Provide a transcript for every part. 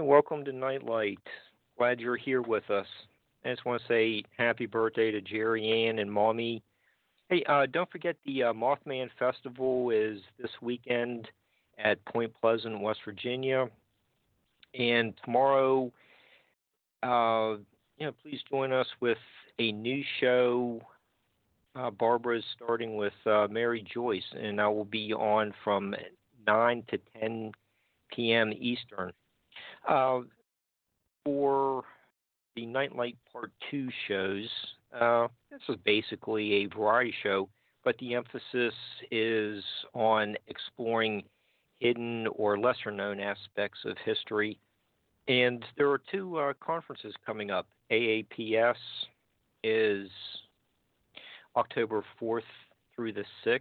Welcome to Night Light. Glad you're here with us. I just want to say happy birthday to Jerry Ann and Mommy. Hey, don't forget the Mothman Festival is this weekend at Point Pleasant, West Virginia. And tomorrow, please join us with a new show. Barbara is starting with Mary Joyce, and I will be on from 9 to 10 p.m. Eastern. For the Nightlight Part 2 shows, this is basically a variety show, but the emphasis is on exploring hidden or lesser-known aspects of history. And there are two conferences coming up. AAPS is October 4th through the 6th,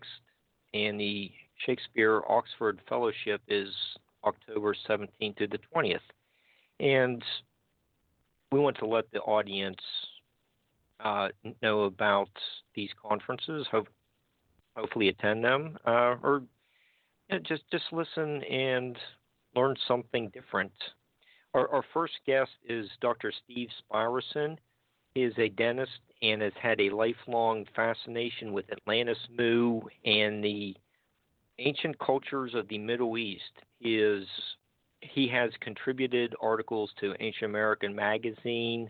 and the Shakespeare Oxford Fellowship is October 17th to the 20th. And we want to let the audience know about these conferences, hopefully attend them, or just listen and learn something different. Our first guest is Dr. Steve Spirason. He is a dentist and has had a lifelong fascination with Atlantis, Mu, and the ancient cultures of the Middle East. He has contributed articles to Ancient American Magazine.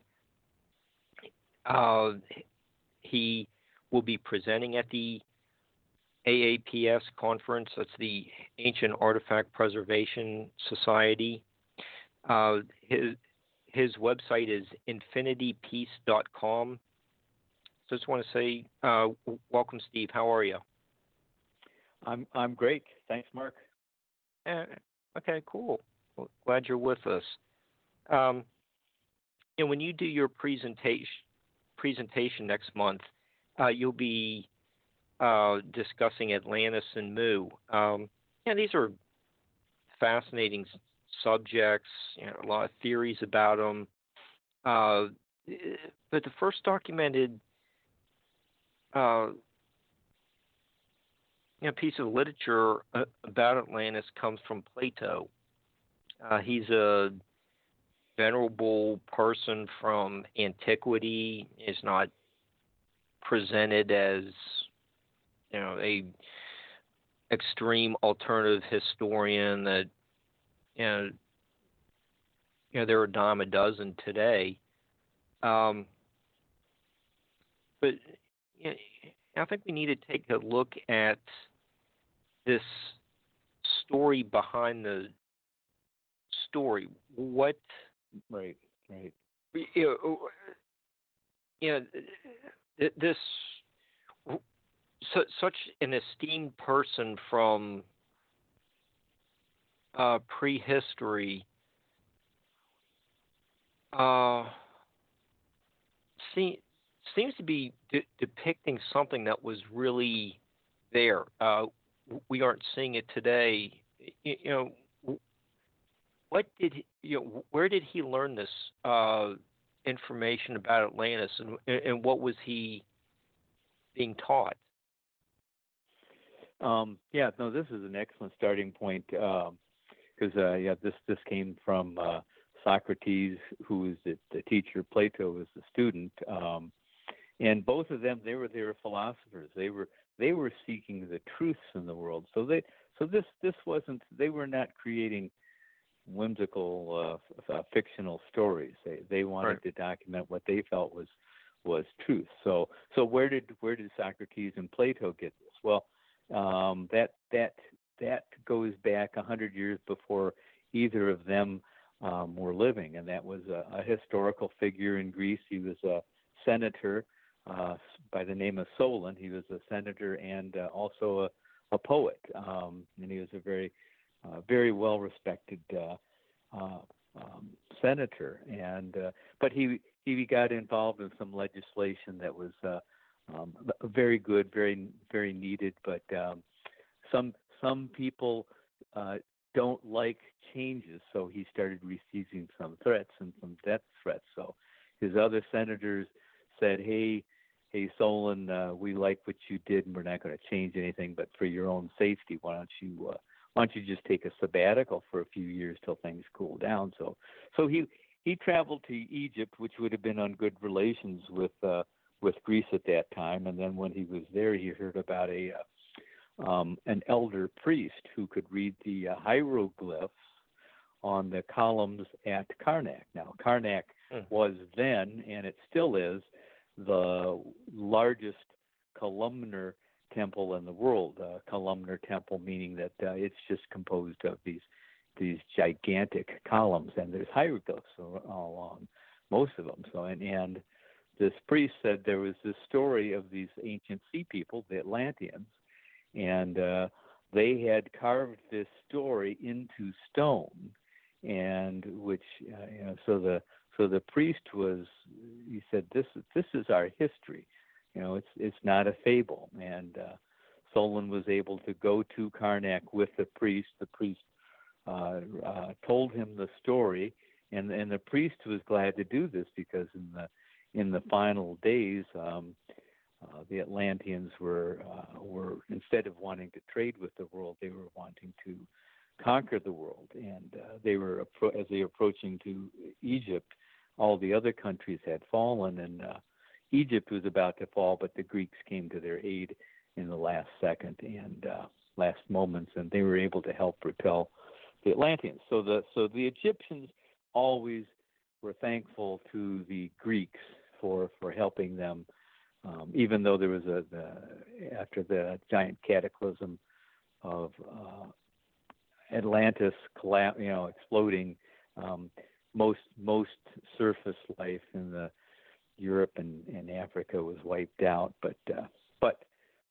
He will be presenting at the AAPS conference. That's the Ancient Artifact Preservation Society. His website is infinitypeace.com. So I just want to say welcome, Steve. How are you? I'm great. Thanks, Mark. Okay, cool. Well, glad you're with us. And when you do your presentation next month, you'll be discussing Atlantis and Mu. These are fascinating subjects. A lot of theories about them. But the first documented piece of literature about Atlantis comes from Plato. He's a venerable person from antiquity. It's not presented as a extreme alternative historian that there are a dime a dozen today. I think we need to take a look at this story behind the story. Right. Such an esteemed person from prehistory seems to be depicting something that was really there. We aren't seeing it today. where did he learn this information about Atlantis, and what was he being taught? This is an excellent starting point because this came from Socrates, who is the teacher. Plato is the student, and both of them they were philosophers. They were seeking the truths in the world. They were not creating whimsical fictional stories. They wanted to document what they felt was truth. So where did Socrates and Plato get this? Well, that goes back 100 years before either of them were living, and that was a historical figure in Greece. He was a senator by the name of Solon. He was a senator and also a poet, and he was a very well respected senator. And but he got involved in some legislation that was very good, very very needed. But some people don't like changes, so he started receiving some threats and some death threats. So his other senators said, "Hey Solon, we like what you did, and we're not going to change anything. But for your own safety, why don't you just take a sabbatical for a few years till things cool down?" So he traveled to Egypt, which would have been on good relations with Greece at that time. And then when he was there, he heard about an elder priest who could read the hieroglyphs on the columns at Karnak. Now, Karnak was then, and it still is, the largest columnar temple in the world. Columnar temple meaning that it's just composed of these gigantic columns, and there's hieroglyphs all along most of them. So and this priest said there was this story of these ancient sea people, the Atlanteans, and they had carved this story into stone, and which so the priest said this is our history, it's not a fable. And Solon was able to go to Karnak with the priest. The priest told him the story, and the priest was glad to do this because in the final days, the Atlanteans were instead of wanting to trade with the world, they were wanting to conquer the world, and they were as they were approaching to Egypt. All the other countries had fallen, and Egypt was about to fall, but the Greeks came to their aid in the last second and last moments, and they were able to help repel the Atlanteans. So the Egyptians always were thankful to the Greeks for helping them, even though there was after the giant cataclysm of Atlantis exploding, most surface life in the Europe and Africa was wiped out. But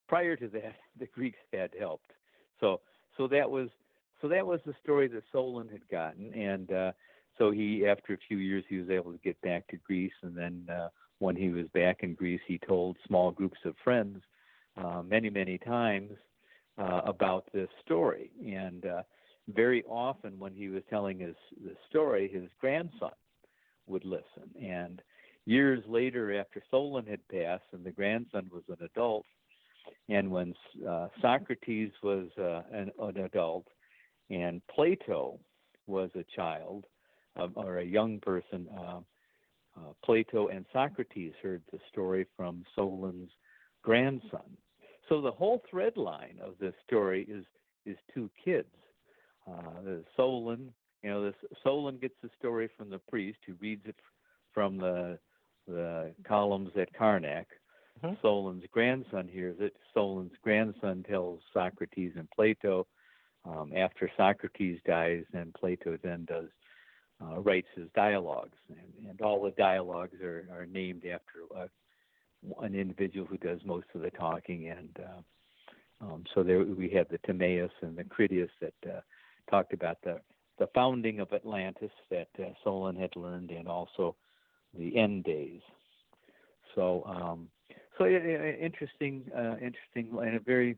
prior to that, the Greeks had helped. So that was the story that Solon had gotten, and so he, after a few years, he was able to get back to Greece, and then when he was back in Greece, he told small groups of friends many times about this story. And very often when he was telling the story, his grandson would listen. And years later, after Solon had passed and the grandson was an adult, and when Socrates was an adult and Plato was a child, or a young person, Plato and Socrates heard the story from Solon's grandson. So the whole thread line of this story is two kids. Solon gets the story from the priest, who reads it from the columns at Karnak. Mm-hmm. Solon's grandson hears it. Solon's grandson tells Socrates and Plato. After Socrates dies, and Plato then does. Writes his dialogues, and all the dialogues are named after an individual who does most of the talking. And so there we have the Timaeus and the Critias that talked about the founding of Atlantis that Solon had learned, and also the end days. Interesting, and a very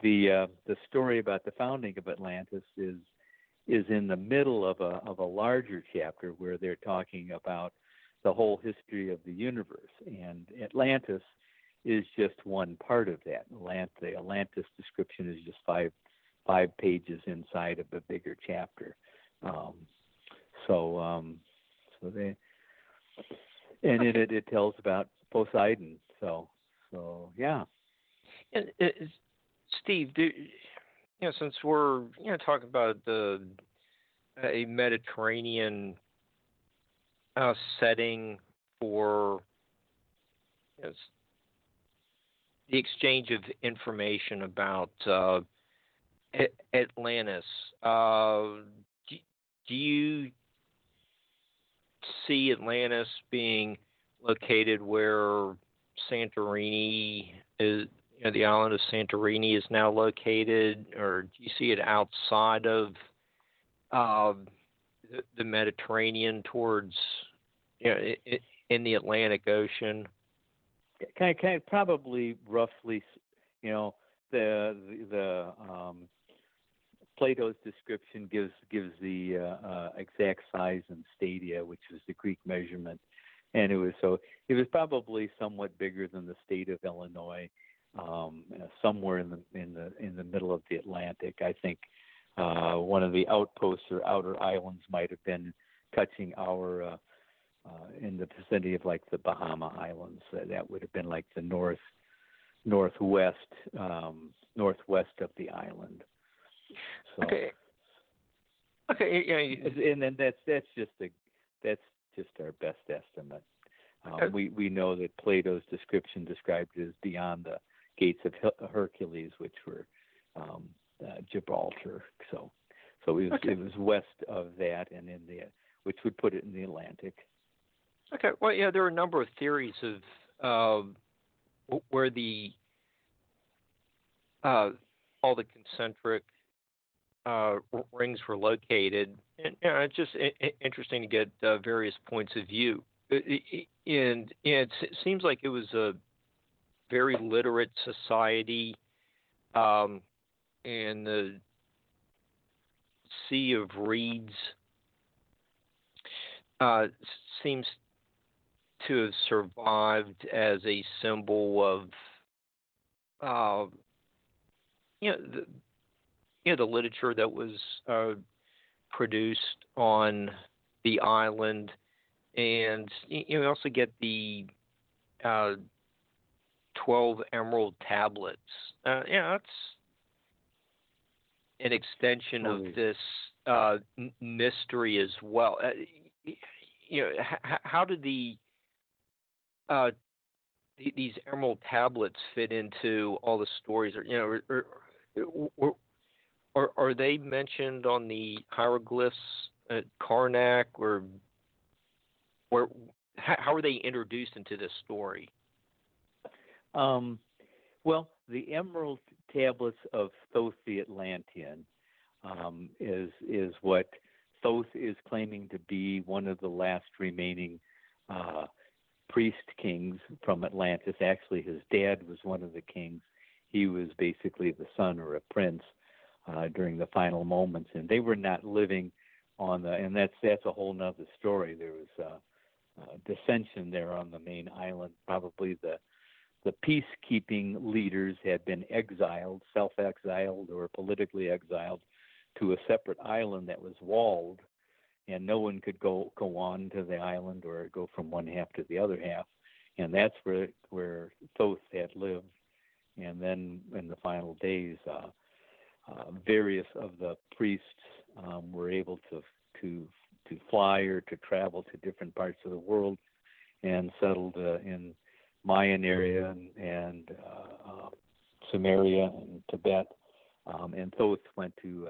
the story about the founding of Atlantis is is in the middle of a larger chapter where they're talking about the whole history of the universe. And Atlantis is just one part of that. The Atlantis description is just five pages inside of a bigger chapter. In it tells about Poseidon. So yeah. And Steve, since we're talking about a Mediterranean setting for the exchange of information about Atlantis, do you see Atlantis being located where Santorini is? The island of Santorini is now located, or do you see it outside of the Mediterranean towards, in the Atlantic Ocean? Kind of probably roughly, Plato's description gives the exact size in stadia, which is the Greek measurement, and it was probably somewhat bigger than the state of Illinois. Somewhere in the middle of the Atlantic, I think one of the outposts or outer islands might have been touching our in the vicinity of like the Bahama Islands. That would have been like the northwest of the island. So, okay. And then that's just our best estimate. We know that Plato's description described it as beyond the gates of Hercules, which were Gibraltar. So it was west of that, and which would put it in the Atlantic. Okay. Well, yeah, there are a number of theories of where the all the concentric rings were located, and it's just interesting to get various points of view. And it seems like it was a very literate society, and the Sea of Reeds seems to have survived as a symbol of the literature that was produced on the island. And you also get the 12 emerald tablets. That's an extension of this mystery as well. How did these emerald tablets fit into all the stories? Are they mentioned on the hieroglyphs at Karnak or? How are they introduced into this story? Well, the Emerald Tablets of Thoth the Atlantean is what Thoth is claiming to be one of the last remaining priest kings from Atlantis. Actually, his dad was one of the kings. He was basically the son or a prince during the final moments, and they were not living on the. And that's a whole nother story. There was dissension there on the main island. Probably the peacekeeping leaders had been exiled, self-exiled or politically exiled to a separate island that was walled, and no one could go on to the island or go from one half to the other half. And that's where Thoth had lived. And then in the final days, various of the priests were able to fly or to travel to different parts of the world, and settled in Mayan area and Samaria and Tibet. And Thoth went to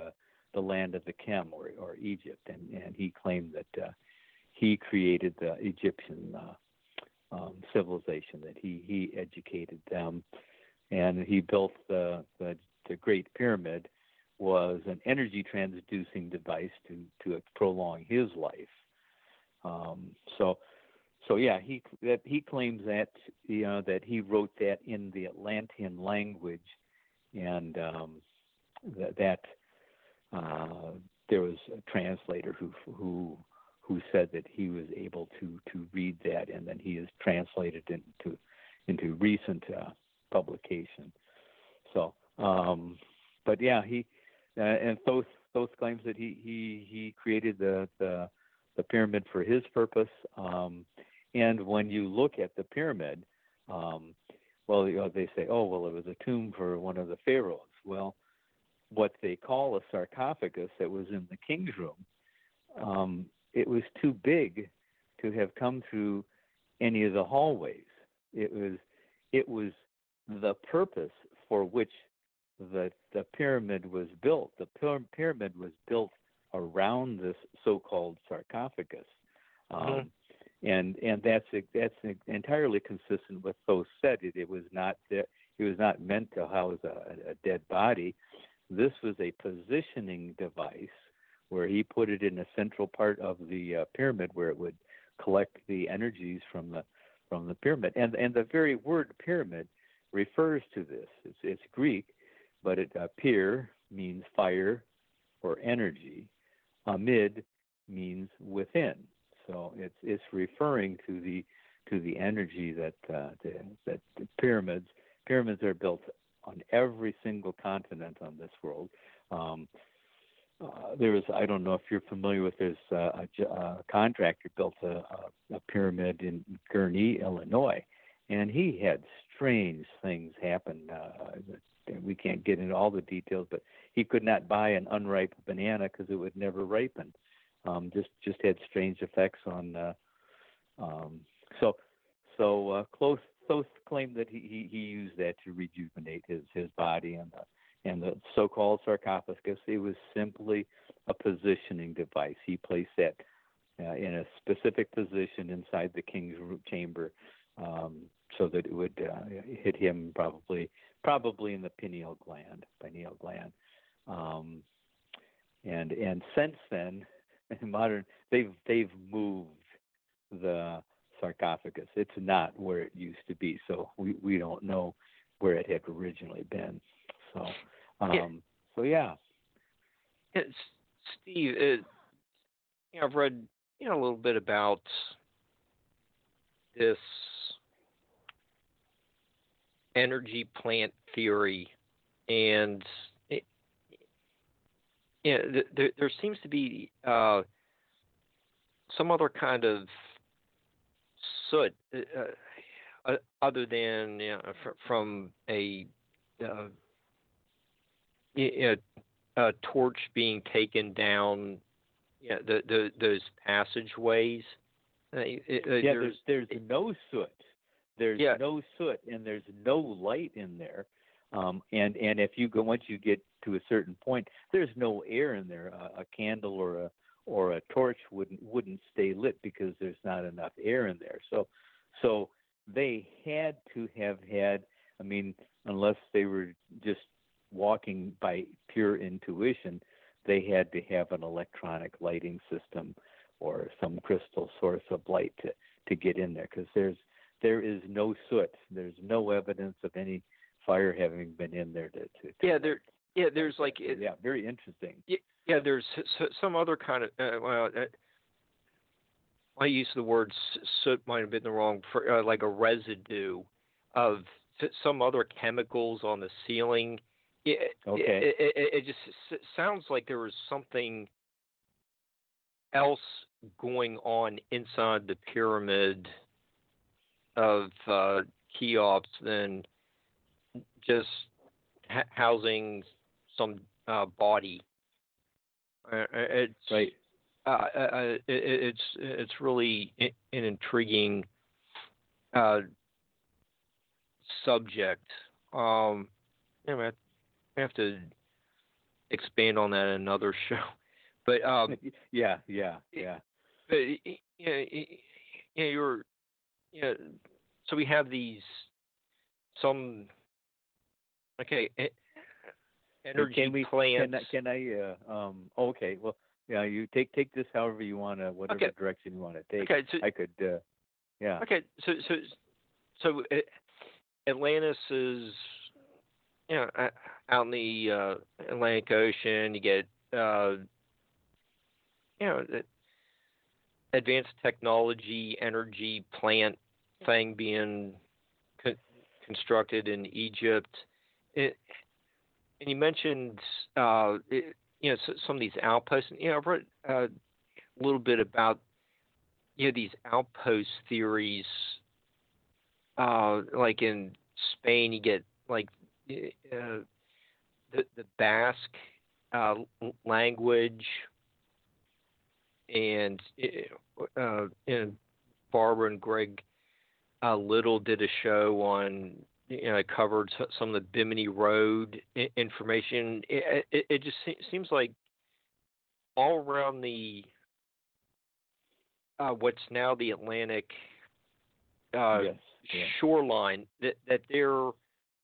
the land of the Kem or Egypt, and he claimed that he created the Egyptian civilization, that he educated them, and he built the Great Pyramid. Was an energy transducing device to prolong his life. He claims that that he wrote that in the Atlantean language, and that there was a translator who said that he was able to read that, and then he has translated it into recent publication. So, but yeah, he and Thoth claims that he created the pyramid for his purpose. And when you look at the pyramid, well, you know, they say, oh, well, it was a tomb for one of the pharaohs. Well, what they call a sarcophagus that was in the king's room, it was too big to have come through any of the hallways. It was the purpose for which the pyramid was built. The pyramid was built around this so-called sarcophagus, and that's entirely consistent with Thoth said. It was not meant to house a dead body. This was a positioning device where he put it in a central part of the pyramid where it would collect the energies from the pyramid. And the very word pyramid refers to this. It's Greek, but it pyr means fire or energy. Amid means within, so it's referring to the energy that the pyramids are built on every single continent on this world. There is, I don't know if you're familiar with this, a contractor built a pyramid in Gurnee, Illinois, and he had strange things happen. We can't get into all the details, but he could not buy an unripe banana because it would never ripen. Just had strange effects on. Thoth claimed that he used that to rejuvenate his body, and the so-called sarcophagus, it was simply a positioning device. He placed that in a specific position inside the king's chamber, so that it would hit him probably in the pineal gland. And since then, in modern, they've moved the sarcophagus. It's not where it used to be, so we don't know where it had originally been. So, Steve, I've read a little bit about this energy plant theory, and there seems to be some other kind of soot other than from a torch being taken down those passageways. There's no soot. There's no soot, and there's no light in there. And if you go, once you get to a certain point, there's no air in there. A candle or a torch wouldn't stay lit because there's not enough air in there. So they had to have had, unless they were just walking by pure intuition, they had to have an electronic lighting system or some crystal source of light to get in there, because there is no soot. There's no evidence of any fire having been in there. Very interesting. Yeah, there's some other kind of. I use the word soot, might have been the wrong, like a residue of some other chemicals on the ceiling. It just sounds like there was something else going on inside the pyramid of Cheops than just housing some body. It's right. It's really an intriguing subject. I have to expand on that in another show. But yeah. But so we have these energy plants. You take this however you want to, whatever direction you want to take. Okay, so, I could. Okay, so Atlantis is out in the Atlantic Ocean. You get you know, advanced technology, energy plant thing being constructed in Egypt. And you mentioned, you know, some of these outposts. You know, I've read a little bit about, you know, these outpost theories. Like in Spain, you get like the Basque language, and Barbara and Greg Little did a show on, you know, covered some of the Bimini Road information. It just seems like all around the what's now the Atlantic shoreline, that there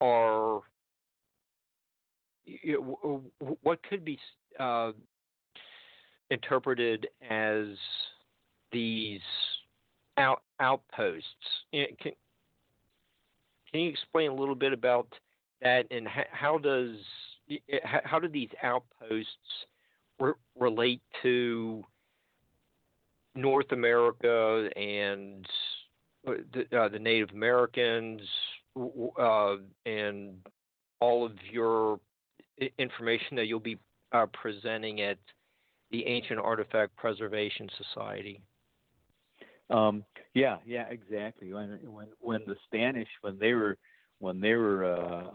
are, you know, what could be interpreted as these outposts. You know, can you explain a little bit about that, and how do these outposts relate to North America and the Native Americans and all of your information that you'll be presenting at the Ancient Artifact Preservation Society? Yeah, exactly. When the Spanish, when they were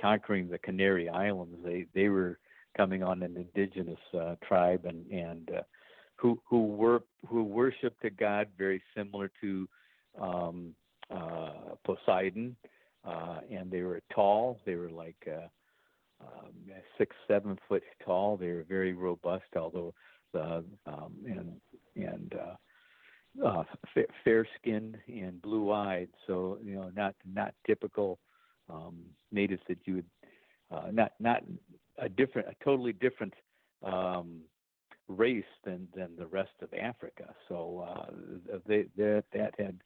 conquering the Canary Islands, they were coming on an indigenous tribe and who worshipped a god very similar to Poseidon, and they were tall. They were like 6-7 foot tall. They were very robust, although fair skinned and blue eyed. So, you know, not typical natives that you would not a totally different race than the rest of Africa. So that had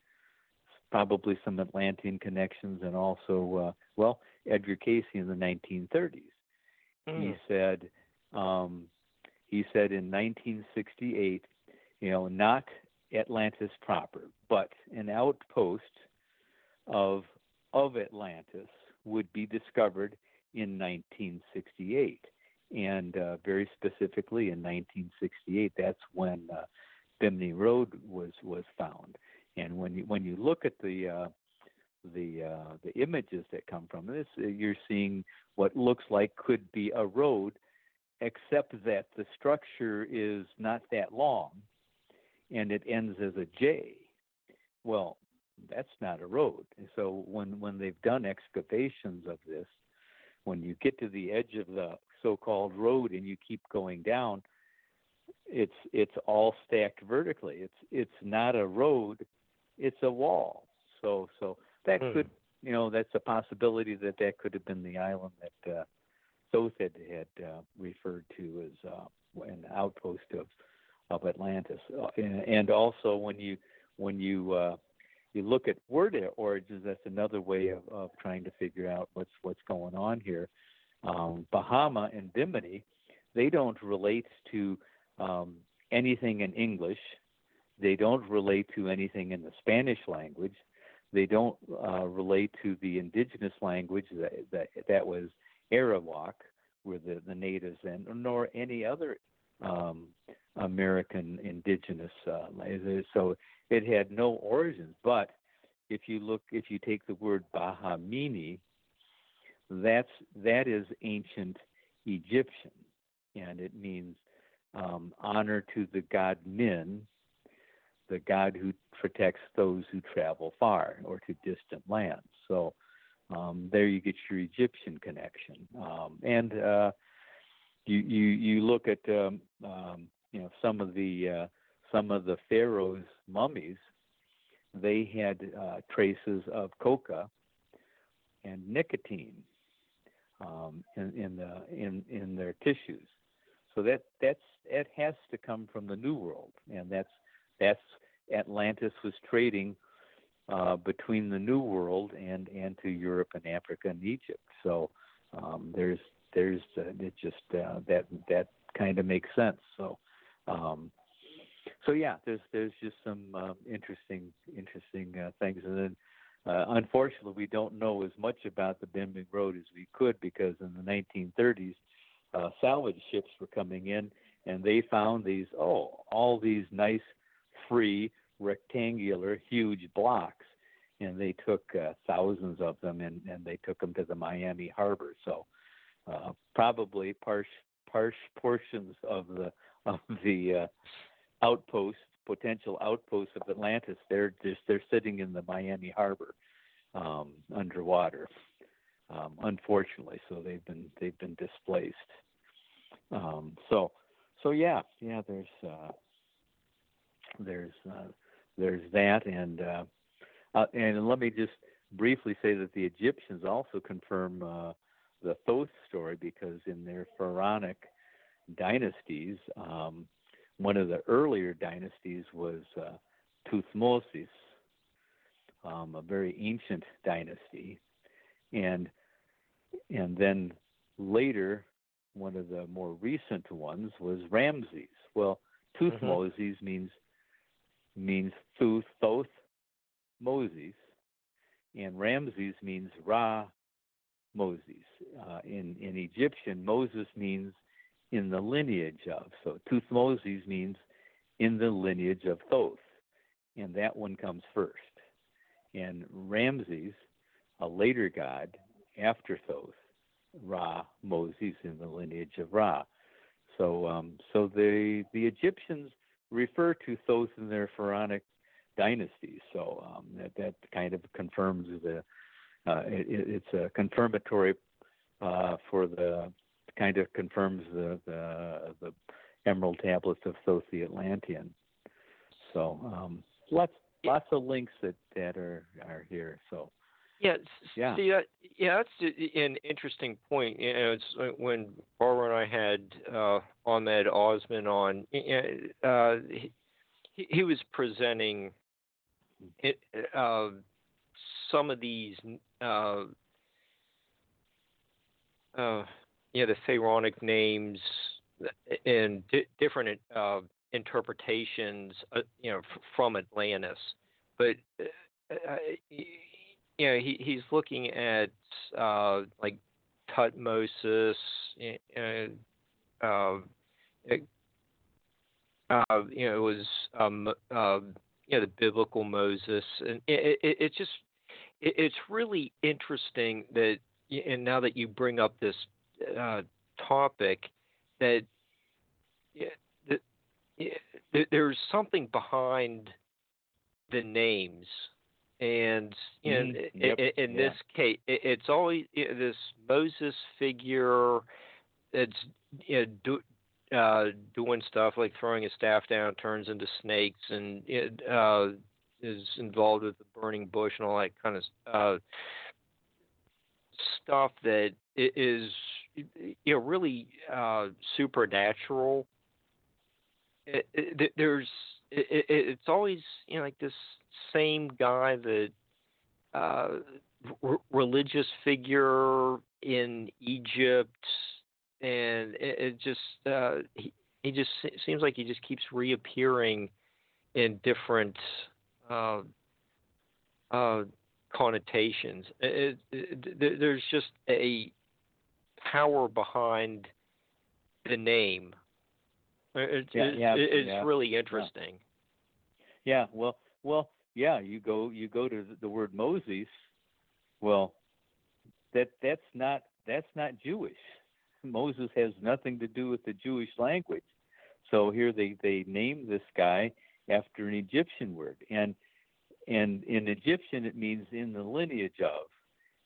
probably some Atlantean connections, and also Edgar Casey in the 1930s. He said in 1968, you know, not Atlantis proper, but an outpost of Atlantis would be discovered in 1968, and very specifically in 1968, that's when Bimini Road was found. And when you look at the images that come from this, you're seeing what looks like could be a road, except that the structure is not that long, and it ends as a J. Well, that's not a road. And so when they've done excavations of this, when you get to the edge of the so-called road and you keep going down, it's all stacked vertically. It's not a road, it's a wall. So that could, you know, that's a possibility that could have been the island that Thoth had referred to as an outpost of Atlantis. And also when you look at word origins, that's another way of trying to figure out what's going on here. Bahama and Bimini, they don't relate to anything in English. They don't relate to anything in the Spanish language. They don't relate to the indigenous language that was Arawak, were the natives, and nor any other American indigenous so it had no origins. But if you take the word Bahamini, that is ancient Egyptian, and it means honor to the god Min, the god who protects those who travel far or to distant lands. So there you get your Egyptian connection, and you look at you know, some of the pharaohs' mummies. They had traces of coca and nicotine in their tissues. So that has to come from the New World, and that's Atlantis was trading between the New World and to Europe and Africa and Egypt. So there's it just that kind of makes sense. So yeah, there's just some interesting things. And then unfortunately, we don't know as much about the Bimini Road as we could, because in the 1930s, salvage ships were coming in, and they found these all these nice, free, rectangular, huge blocks, and they took thousands of them, and they took them to the Miami harbor. So probably portions of the potential outposts of Atlantis, they're sitting in the Miami harbor underwater, unfortunately. So they've been displaced. So there's that, and let me just briefly say that the Egyptians also confirm the Thoth story, because in their pharaonic dynasties, one of the earlier dynasties was Tutmosis, a very ancient dynasty, and then later one of the more recent ones was Ramses. Well, Tutmosis means Thoth Moses, and Ramses means Ra Moses. In Egyptian, Moses means in the lineage of. So Tutmosis means in the lineage of Thoth, and that one comes first. And Ramses, a later god after Thoth, Ra Moses, in the lineage of Ra. So the Egyptians refer to Thoth in their pharaonic dynasties. So that kind of confirms it's a confirmatory the Emerald Tablets of Thoth the Atlantean. So lots of links that are here. So yeah. See, that's an interesting point. You know, it's when Barbara and I had Ahmed Osman on. He was presenting some of these. The pharaonic names and different interpretations, from Atlantis. But he's looking at like Tutmosis, it was the biblical Moses, and it's really interesting that, and now that you bring up this topic, that there's something behind the names, and this case, it's always this Moses figure that's doing stuff like throwing his staff down, turns into snakes, and it is involved with the burning bush and all that kind of stuff that is really supernatural. It's always like this same guy, that religious figure in Egypt, and it just he just seems like he just keeps reappearing in different connotations. There's just a power behind the name. It's really interesting. Yeah. Well, you go to the word Moses. Well, that's not Jewish. Moses has nothing to do with the Jewish language. So here they named this guy after an Egyptian word, and in Egyptian it means in the lineage of,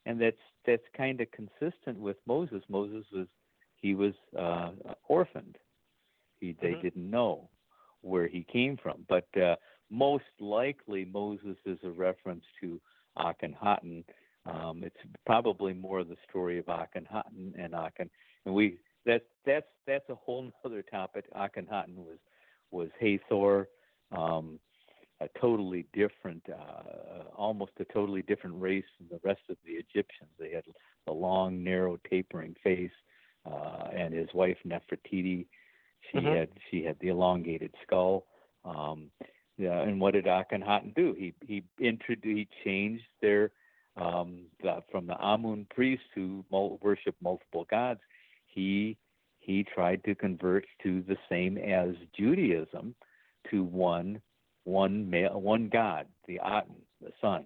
and that's kind of consistent with Moses. Moses was orphaned. They didn't know where he came from, but most likely Moses is a reference to Akhenaten. It's probably more the story of Akhenaten and Akhen, and that's a whole other topic. Akhenaten was Hathor, almost a totally different race than the rest of the Egyptians. They had a long, narrow, tapering face, and his wife Nefertiti, she had the elongated skull. And what did Akhenaten do? He changed their from the Amun priests who worship multiple gods. He tried to convert to the same as Judaism, to one god, the Aten, the sun.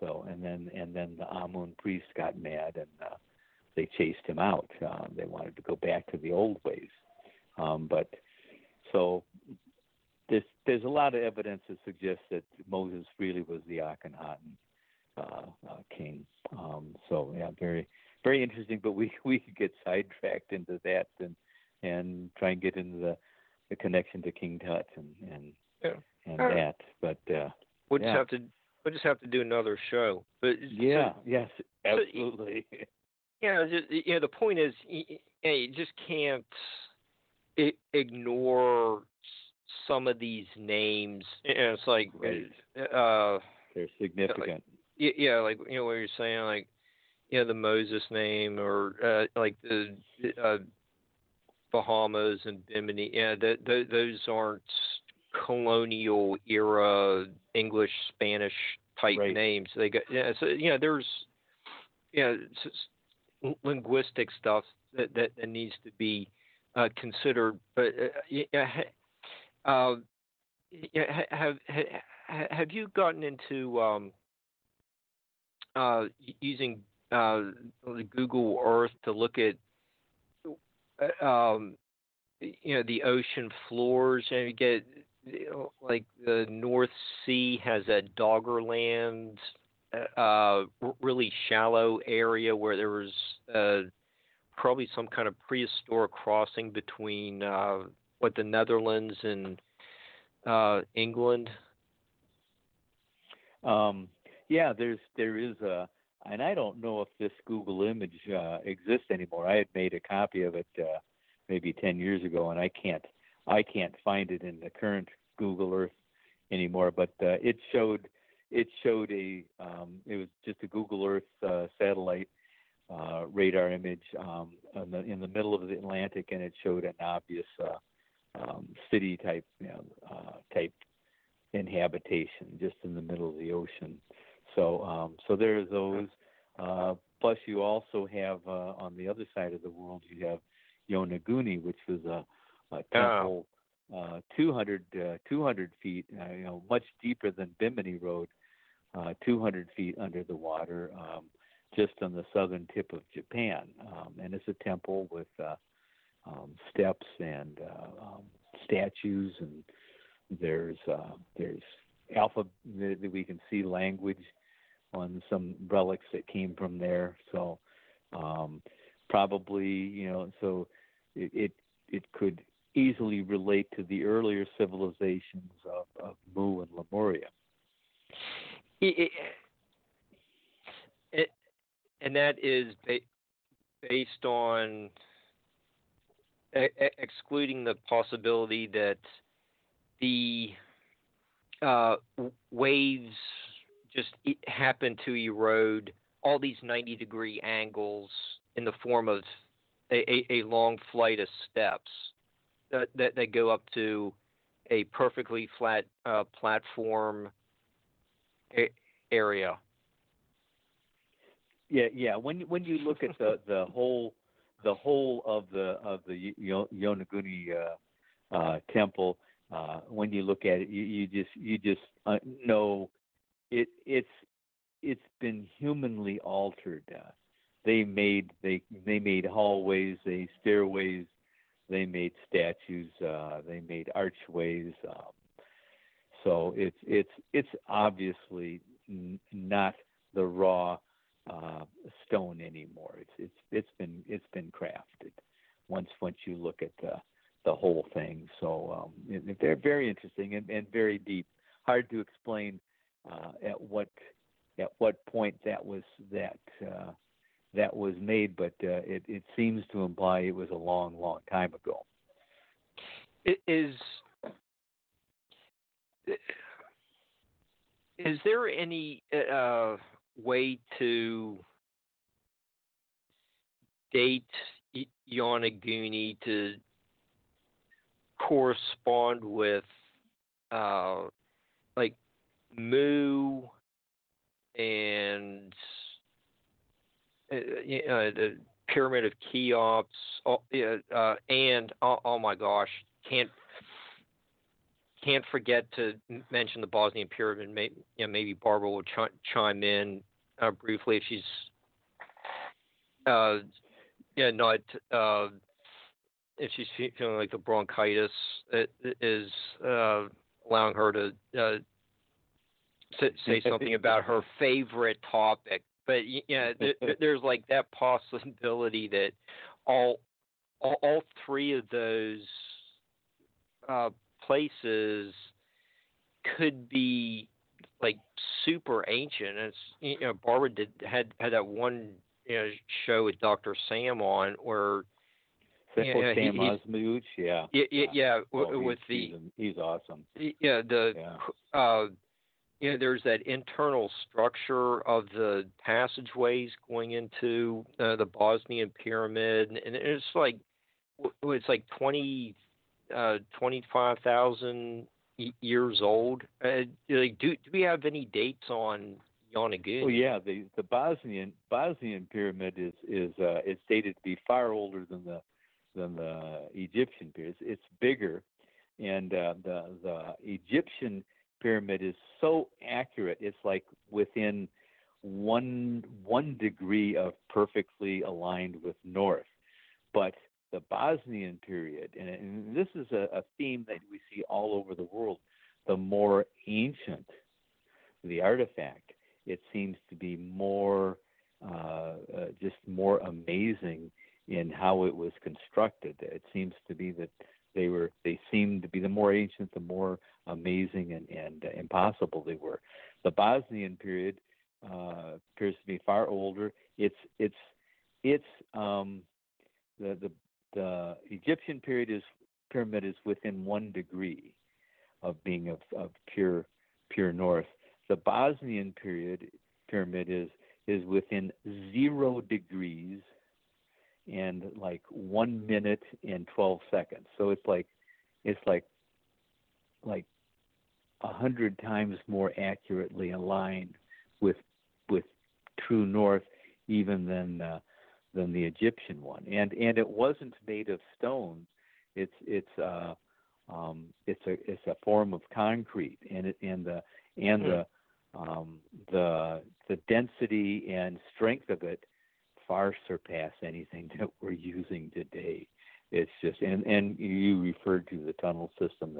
So and then the Amun priests got mad and they chased him out. They wanted to go back to the old ways, but so. There's a lot of evidence that suggests that Moses really was the Akhenaten king. Very, very interesting. But we could get sidetracked into that and try and get into the connection to King Tut and that. But we'll just have to do another show. But yes, absolutely. The point is, you just can't ignore some of these names, it's like they're significant. What you're saying, the Moses name, or the Bahamas and Bimini. Those aren't colonial era English Spanish type names. They got there's linguistic stuff that needs to be considered, but have you gotten into using Google Earth to look at the ocean floors, and you get the North Sea has a Doggerland really shallow area where there was probably some kind of prehistoric crossing between the Netherlands and England? There is and I don't know if this Google image exists anymore. I had made a copy of it maybe 10 years ago, and I can't find it in the current Google Earth anymore. But it showed it was just a Google Earth satellite radar image in the middle of the Atlantic, and it showed an obvious city type type inhabitation just in the middle of the ocean. So there are those. Plus, you also have on the other side of the world, you have Yonaguni, which was a temple 200 feet, much deeper than Bimini Road, 200 feet under the water, just on the southern tip of Japan, and it's a temple with steps and statues, and there's we can see language on some relics that came from there. So probably so it could easily relate to the earlier civilizations of Mu and Lemuria. And that is based on excluding the possibility that the waves just happen to erode all these 90-degree angles in the form of a long flight of steps that go up to a perfectly flat platform area. When you look at the whole of the Yonaguni temple, when you look at it, you just know it's been humanly altered. They made hallways, they stairways, they made statues, they made archways. So it's obviously not the raw stone anymore. It's been crafted once you look at the whole thing. So they're very interesting and very deep. Hard to explain at what point that was made, but it seems to imply it was a long time ago. Is there any way to date Yonaguni to correspond with like Mu and the Pyramid of Cheops, and oh my gosh, can't forget to mention the Bosnian Pyramid. Maybe, maybe Barbara will chime in briefly if she's not if she's feeling like the bronchitis is allowing her to say something about her favorite topic. But yeah, there's like that possibility that all three of those places could be like super ancient. It's, Barbara had that one show with Dr. Sam on where Sam Osmuth, with he's awesome. There's that internal structure of the passageways going into the Bosnian Pyramid, and it's like 25,000 years old. Do we have any dates on Yonaguni? Oh yeah, the Bosnian Pyramid is it's dated to be far older than the Egyptian pyramid. It's bigger, and the Egyptian pyramid is so accurate. It's like within one degree of perfectly aligned with north. But the Bosnian period, and this is a theme that we see all over the world, the more ancient the artifact, it seems to be more just more amazing in how it was constructed. It seems to be that they seemed to be the more ancient, the more amazing and impossible they were. The Bosnian period appears to be far older. The Egyptian pyramid is within 1 degree of being of pure north. The Bosnian pyramid is within 0 degrees and like 1 minute and 12 seconds. So it's like 100 times more accurately aligned with true north even than the Egyptian one. And it wasn't made of stone. It's a form of concrete, and the density and strength of it far surpass anything that we're using today. It's just and you referred to the tunnel system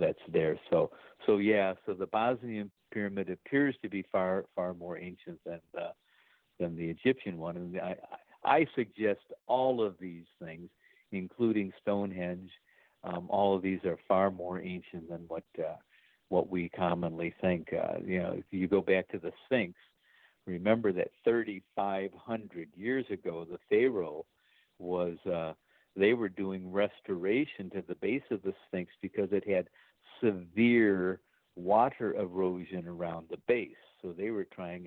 that's there. So the Bosnian pyramid appears to be far more ancient than the Egyptian one, and I suggest all of these things, including Stonehenge, all of these are far more ancient than what we commonly think. If you go back to the Sphinx, remember that 3,500 years ago, the Pharaoh they were doing restoration to the base of the Sphinx because it had severe water erosion around the base. So they were trying,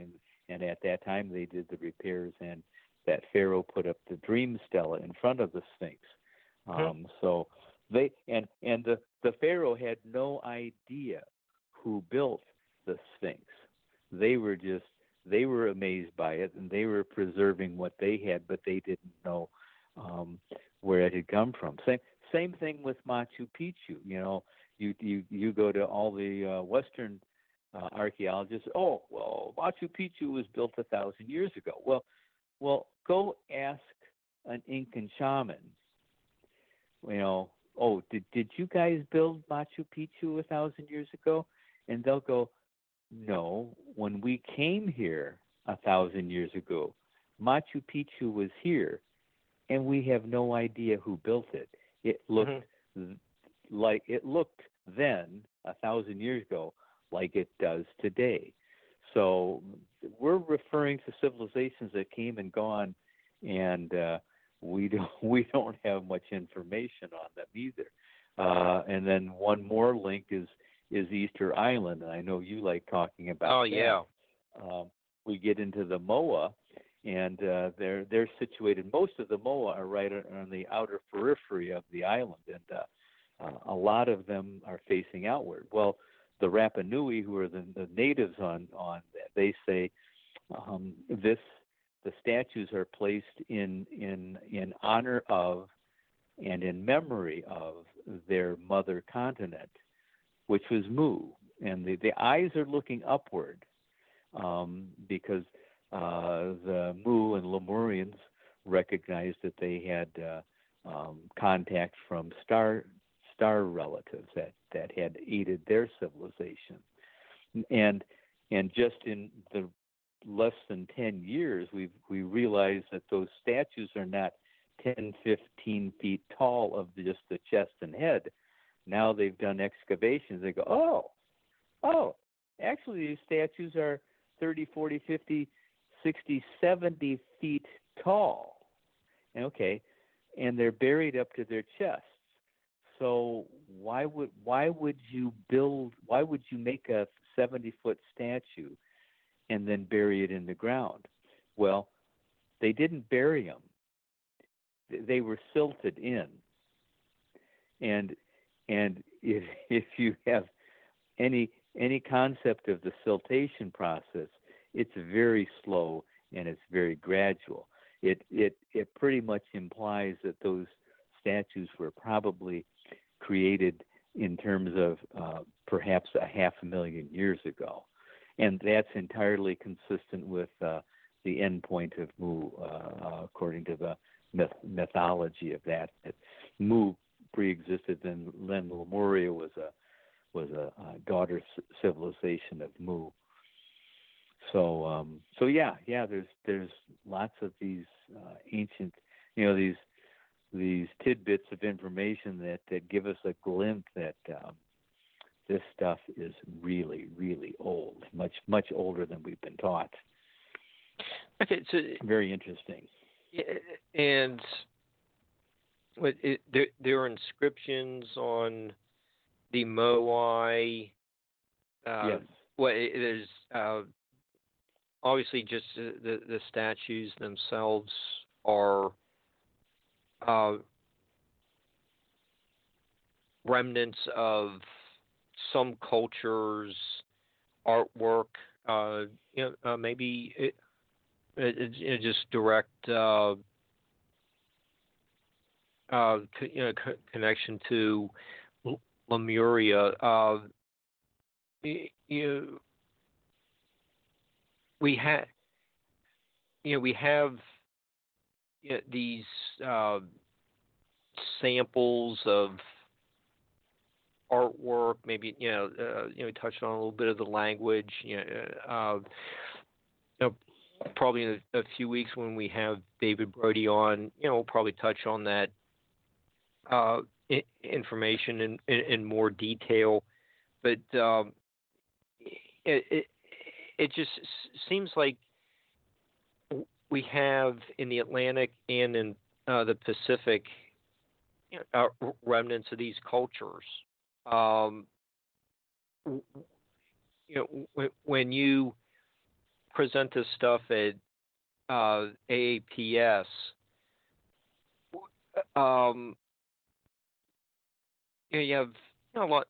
and at that time they did the repairs, and that Pharaoh put up the dream stela in front of the Sphinx. So they and the Pharaoh had no idea who built the Sphinx. They were amazed by it, and they were preserving what they had, but they didn't know where it had come from. Same thing with Machu Picchu. You go to all the Western archaeologists. Oh well, Machu Picchu was built 1,000 years ago. Well, go ask an Incan shaman. Did you guys build Machu Picchu 1,000 years ago? And they'll go, no, when we came here 1,000 years ago, Machu Picchu was here, and we have no idea who built it. It looked then 1,000 years ago like it does today. So we're referring to civilizations that came and gone, and we don't have much information on them either. And then one more link is Easter Island, and I know you like talking about. Oh yeah, we get into the Moai, and they're situated. Most of the Moai are right on the outer periphery of the island, and A lot of them are facing outward. Well, the Rapa Nui, who are the natives on that, they say the statues are placed in honor of and in memory of their mother continent, which was Mu. And the eyes are looking upward because the Mu and Lemurians recognized that they had contact from star relatives that had aided their civilization. And just in the less than 10 years, we realized that those statues are not 10, 15 feet tall of just the chest and head. Now they've done excavations. They go, oh, actually these statues are 30, 40, 50, 60, 70 feet tall. Okay, and they're buried up to their chests. So why would you make a 70-foot statue and then bury it in the ground? Well, they didn't bury them. They were silted in. And if you have any concept of the siltation process, it's very slow and it's very gradual. It pretty much implies that those statues were probably created in terms of perhaps 500,000 years ago. And that's entirely consistent with the endpoint of Mu, according to the mythology of that Mu pre-existed, then Lemuria was a daughter civilization of Mu. So yeah. There's lots of these ancient, these tidbits of information that give us a glimpse that this stuff is really, really old, much, much older than we've been taught. Okay, so very interesting. And there are inscriptions on the Moai. Yes. Well, there's obviously just the statues themselves are remnants of some cultures, artwork, maybe it just direct connection to Lemuria. We have these samples of artwork. Maybe we touched on a little bit of the language. Probably in a few weeks when we have David Brody on, we'll probably touch on that information in more detail. But it just seems like we have in the Atlantic and in the Pacific remnants of these cultures. When you present this stuff at AAPS, you have a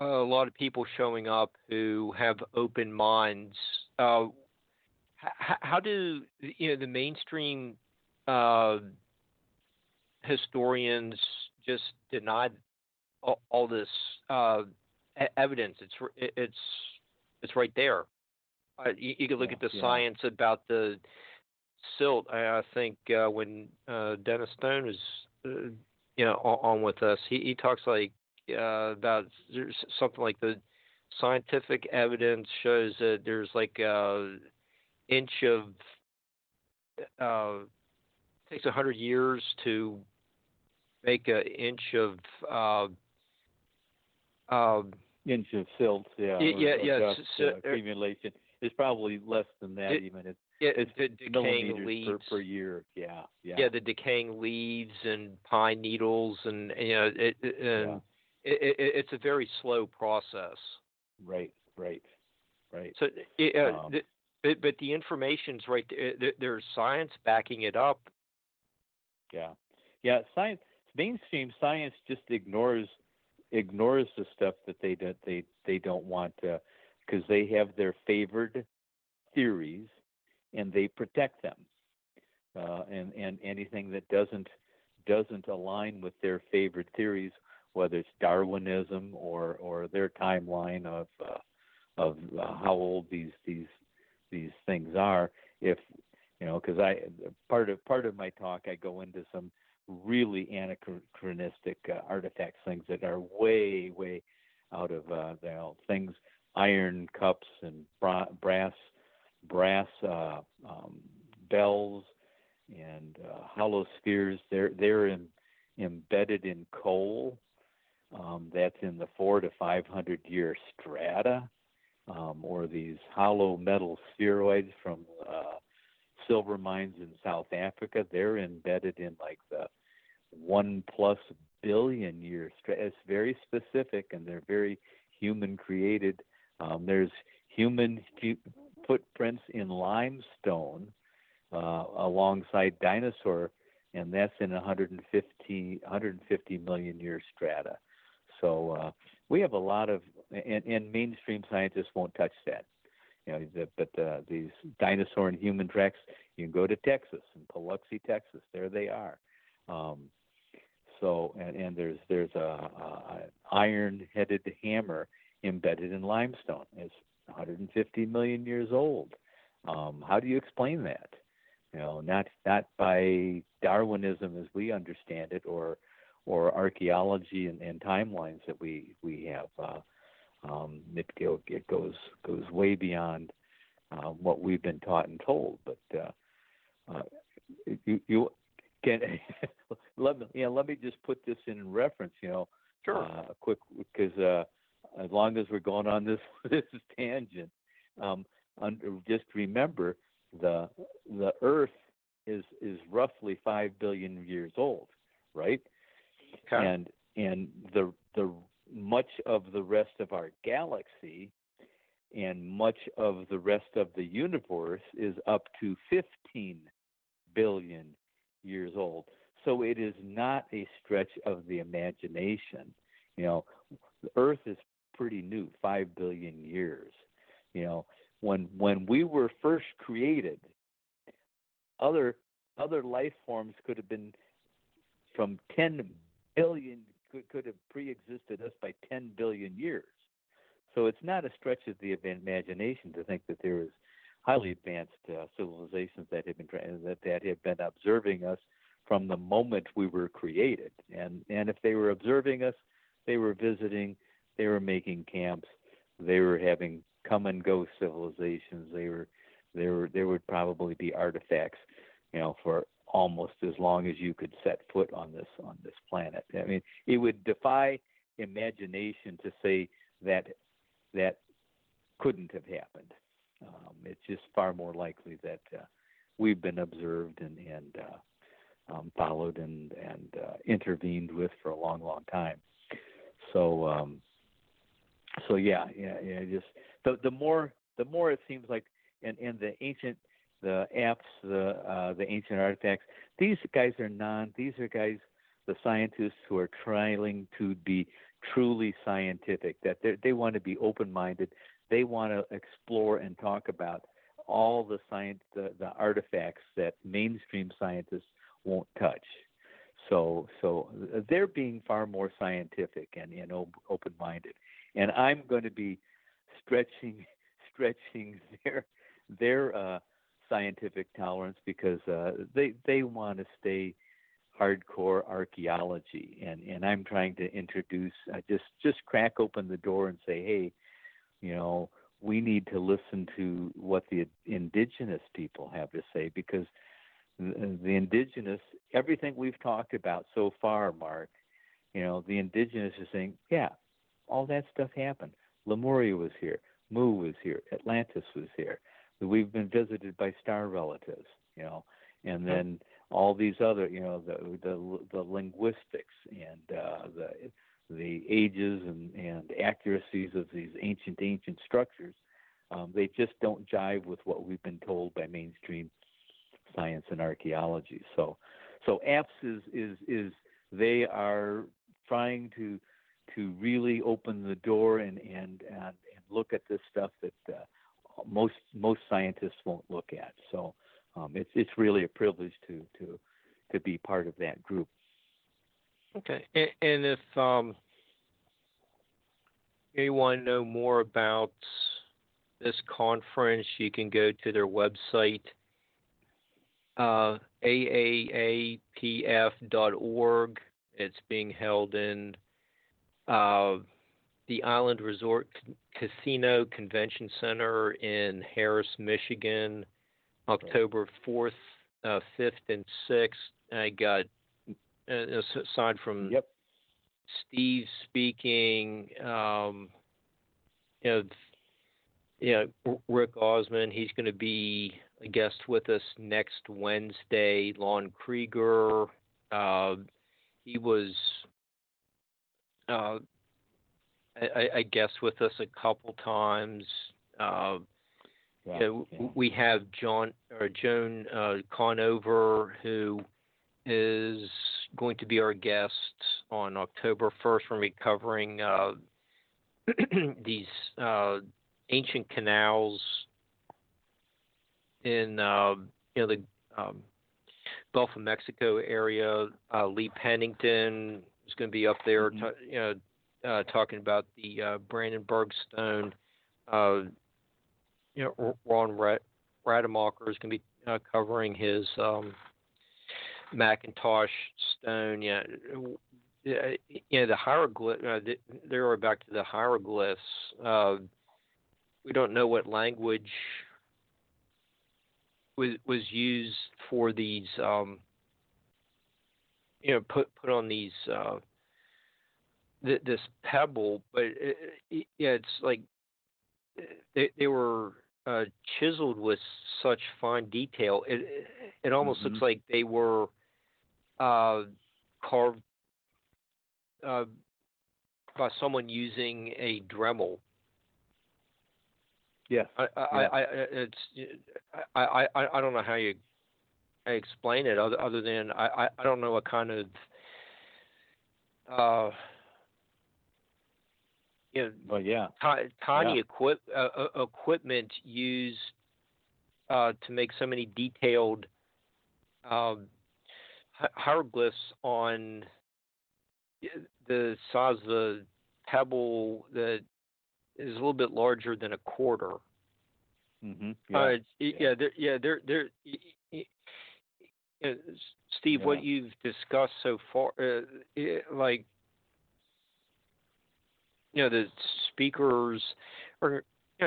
lot of people showing up who have open minds. How do the mainstream historians just deny all this evidence? It's right there. You can look at the science about the silt. I think when Dennis Stone was on with us, he talks like about something like the scientific evidence shows that there's like an inch of takes 100 years to make an inch of silt. Accumulation. It's probably less than that, even. It's decaying leaves per year. Yeah, the decaying leaves and pine needles, and it's a very slow process. Right. So, but the information's right there. There's science backing it up. Yeah, science. mainstream science just ignores the stuff that they don't want, because they have their favored theories and they protect them. And anything that doesn't align with their favorite theories, whether it's Darwinism or their timeline of how old these things are, if you know, because part of my talk I go into some really anachronistic artifacts, things that are way out of the things, iron cups and brass bells and hollow spheres. They're embedded in coal that's in the 400 to 500 year strata, or these hollow metal spheroids from silver mines in South Africa. They're embedded in like the 1+ billion year strata. It's very specific, and they're very human created. There's human footprints in limestone alongside dinosaur, and that's in 150 million year strata. So we have a lot of, and mainstream scientists won't touch that. You know, but these dinosaur and human tracks, you can go to Texas, in Paluxy, Texas. There they are. So there's a iron-headed hammer embedded in limestone. It's 150 million years old. How do you explain that? You know, not by Darwinism as we understand it, or archaeology and timelines that we have. It goes way beyond what we've been taught and told. But you can let me just put this in reference. You know, sure. Quick, because as long as we're going on this tangent, just remember the Earth is roughly 5 billion years old, right? Okay. And the much of the rest of our galaxy and much of the rest of the universe is up to 15 billion years old. So it is not a stretch of the imagination. You know, the Earth is pretty new, 5 billion years. You know, when we were first created, other life forms could have been from 10 billion could have pre-existed us by 10 billion years. So it's not a stretch of the imagination to think that there was highly advanced civilizations that had been observing us from the moment we were created. And if they were observing us, they were visiting, they were making camps, they were having come and go civilizations. There would probably be artifacts, you know, for almost as long as you could set foot on this planet. I mean, it would defy imagination to say that couldn't have happened. It's just far more likely that we've been observed and followed and intervened with for a long time. So yeah. Just the more it seems like, and the ancient. The apps, the ancient artifacts. These guys are the scientists who are trying to be truly scientific. That they want to be open-minded. They want to explore and talk about all the science, the artifacts that mainstream scientists won't touch. So they're being far more scientific and open-minded. And I'm going to be stretching their scientific tolerance, because they want to stay hardcore archaeology, and I'm trying to introduce just crack open the door and say, hey, you know, we need to listen to what the indigenous people have to say, because the indigenous, everything we've talked about so far, Mark, you know, the indigenous is saying, yeah, all that stuff happened. Lemuria was here, Mu was here, Atlantis was here. We've been visited by star relatives, you know, and then all these other, you know, the linguistics and the ages and accuracies of these ancient structures. They just don't jive with what we've been told by mainstream science and archaeology. So AAPS is They are trying to really open the door and look at this stuff that most scientists won't look at. So it's really a privilege to be part of that group. Okay, and if you want to know more about this conference, you can go to their website, AAAPF.org. It's being held in the Island Resort Casino Convention Center in Harris, Michigan, October 4th, 5th, and 6th. I got, aside from Steve speaking, Rick Osman, he's going to be a guest with us next Wednesday. Lon Krieger, he was a guest with us a couple times. We have Joan Conover, who is going to be our guest on October 1st when we're covering these ancient canals in the Gulf of Mexico area. Lee Pennington is going to be up there, talking about the Brandenburg Stone. Ron Rademacher is going to be covering his Macintosh Stone. The hieroglyphs. They were back to the hieroglyphs. We don't know what language was used for these. Put on these this pebble, but it's like they were chiseled with such fine detail. It almost looks like they were carved by someone using a Dremel. Yeah, I don't know how you explain it other than I don't know what kind of tiny equipment used to make so many detailed hieroglyphs on the size of the pebble that is a little bit larger than a quarter. Steve, what you've discussed so far, the speakers are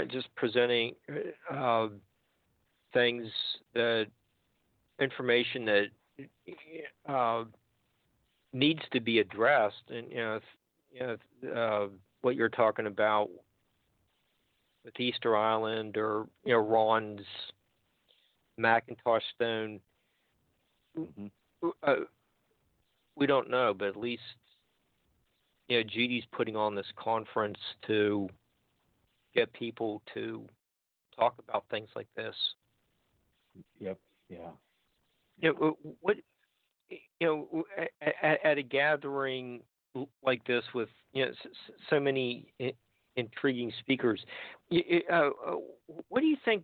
just presenting things that information that needs to be addressed, and what you're talking about with Easter Island or Ron's Macintosh Stone, we don't know, but at least Judy's putting on this conference to get people to talk about things like this. At a gathering like this with so many intriguing speakers, what do you think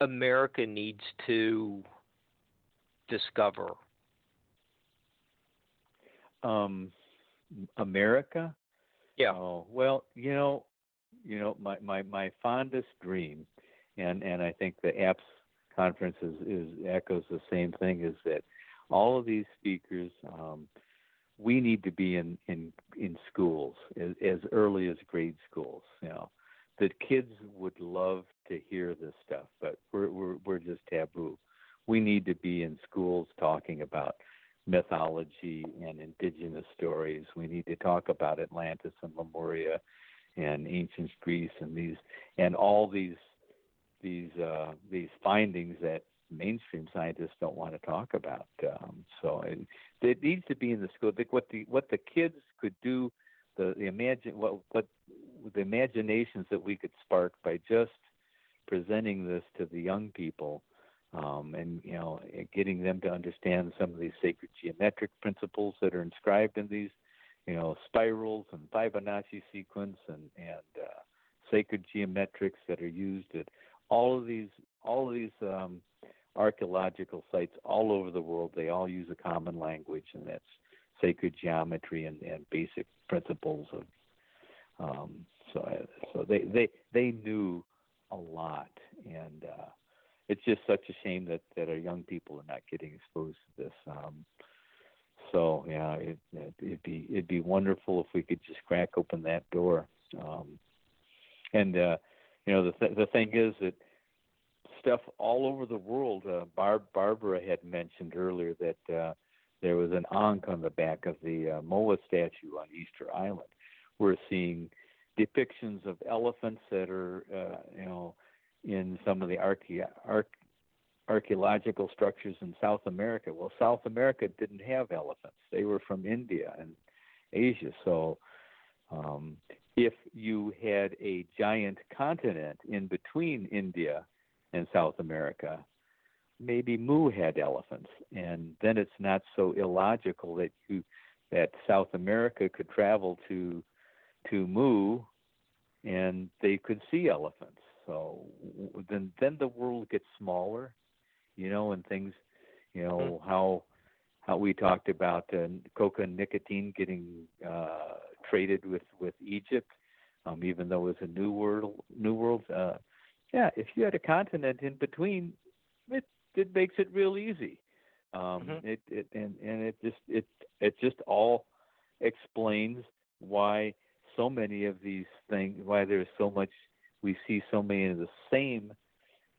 America needs to discover? America? Yeah. Oh, well, my fondest dream, and I think the AAPS conference is echoes the same thing, is that all of these speakers, we need to be in schools as early as grade schools. The kids would love to hear this stuff, but we're just taboo. We need to be in schools talking about mythology and indigenous stories. We need to talk about Atlantis and Lemuria and ancient Greece and all these findings that mainstream scientists don't want to talk about. So it needs to be in the school. What the kids could do, the imaginations that we could spark by just presenting this to the young people and getting them to understand some of these sacred geometric principles that are inscribed in these, spirals and Fibonacci sequence and sacred geometrics that are used at all of these archaeological sites all over the world. They all use a common language, and that's sacred geometry and basic principles of. So they knew a lot, and it's just such a shame that our young people are not getting exposed to this. So yeah, it'd be wonderful if we could just crack open that door. The thing is that stuff all over the world. Barbara had mentioned earlier that there was an ankh on the back of the Moai statue on Easter Island. We're seeing depictions of elephants that are, in some of the archaeological structures in South America. Well, South America didn't have elephants. They were from India and Asia. So if you had a giant continent in between India and South America, maybe Mu had elephants. And then it's not so illogical that South America could travel to Mu, and they could see elephants. So then the world gets smaller, and things, mm-hmm. how we talked about coca and nicotine getting traded with Egypt, even though it's a new world. If you had a continent in between, it makes it real easy. Mm-hmm. It just all explains why so many of these things, why there's so much, we see so many of the same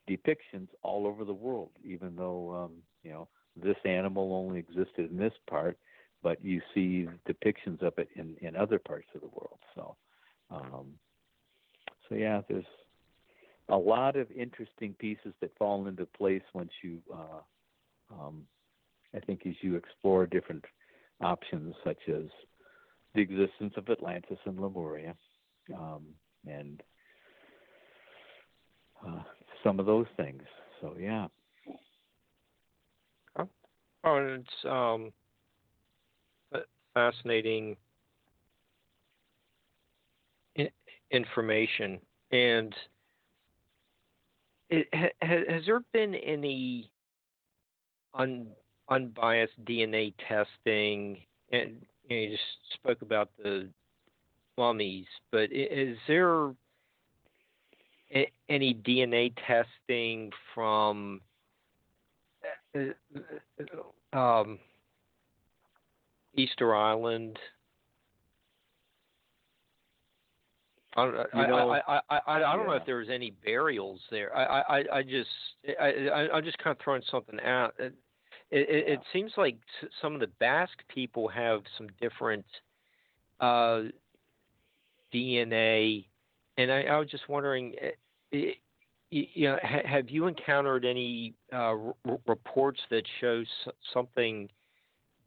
depictions all over the world, even though, this animal only existed in this part, but you see depictions of it in other parts of the world. So, there's a lot of interesting pieces that fall into place once you, I think as you explore different options such as the existence of Atlantis and Lemuria, and some of those things. So, yeah. Oh, and it's fascinating information. And has there been any unbiased DNA testing? And you just spoke about the mummies, but is there any DNA testing from Easter Island? I don't know if there was any burials there. I'm just kind of throwing something out. It seems like some of the Basque people have some different DNA, and I was just wondering, have you encountered any reports that show something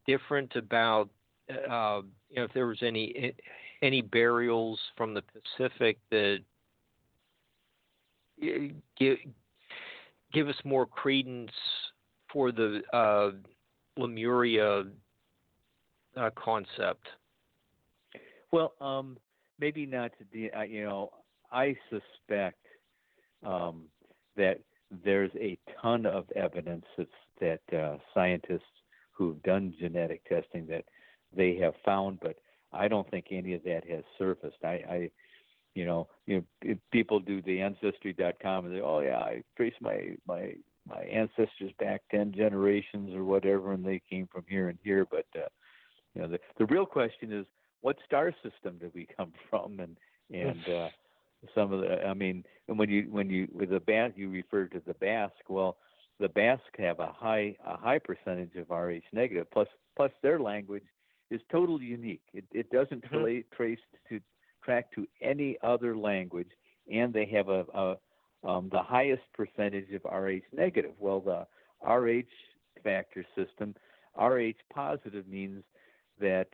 different about, if there was any burials from the Pacific that give us more credence for the Lemuria concept? Well, maybe not. I suspect that there's a ton of evidence that scientists who've done genetic testing that they have found, but I don't think any of that has surfaced. If people do the Ancestry.com and they, I trace my ancestors back 10 generations or whatever, and they came from here and here. But the real question is, what star system did we come from? And some of the, when you with the Basque, you referred to the Basque. Well, the Basque have a high percentage of Rh negative. Plus their language is totally unique. It doesn't really track to any other language, and they have the highest percentage of Rh negative. Well, the Rh factor system, Rh positive means that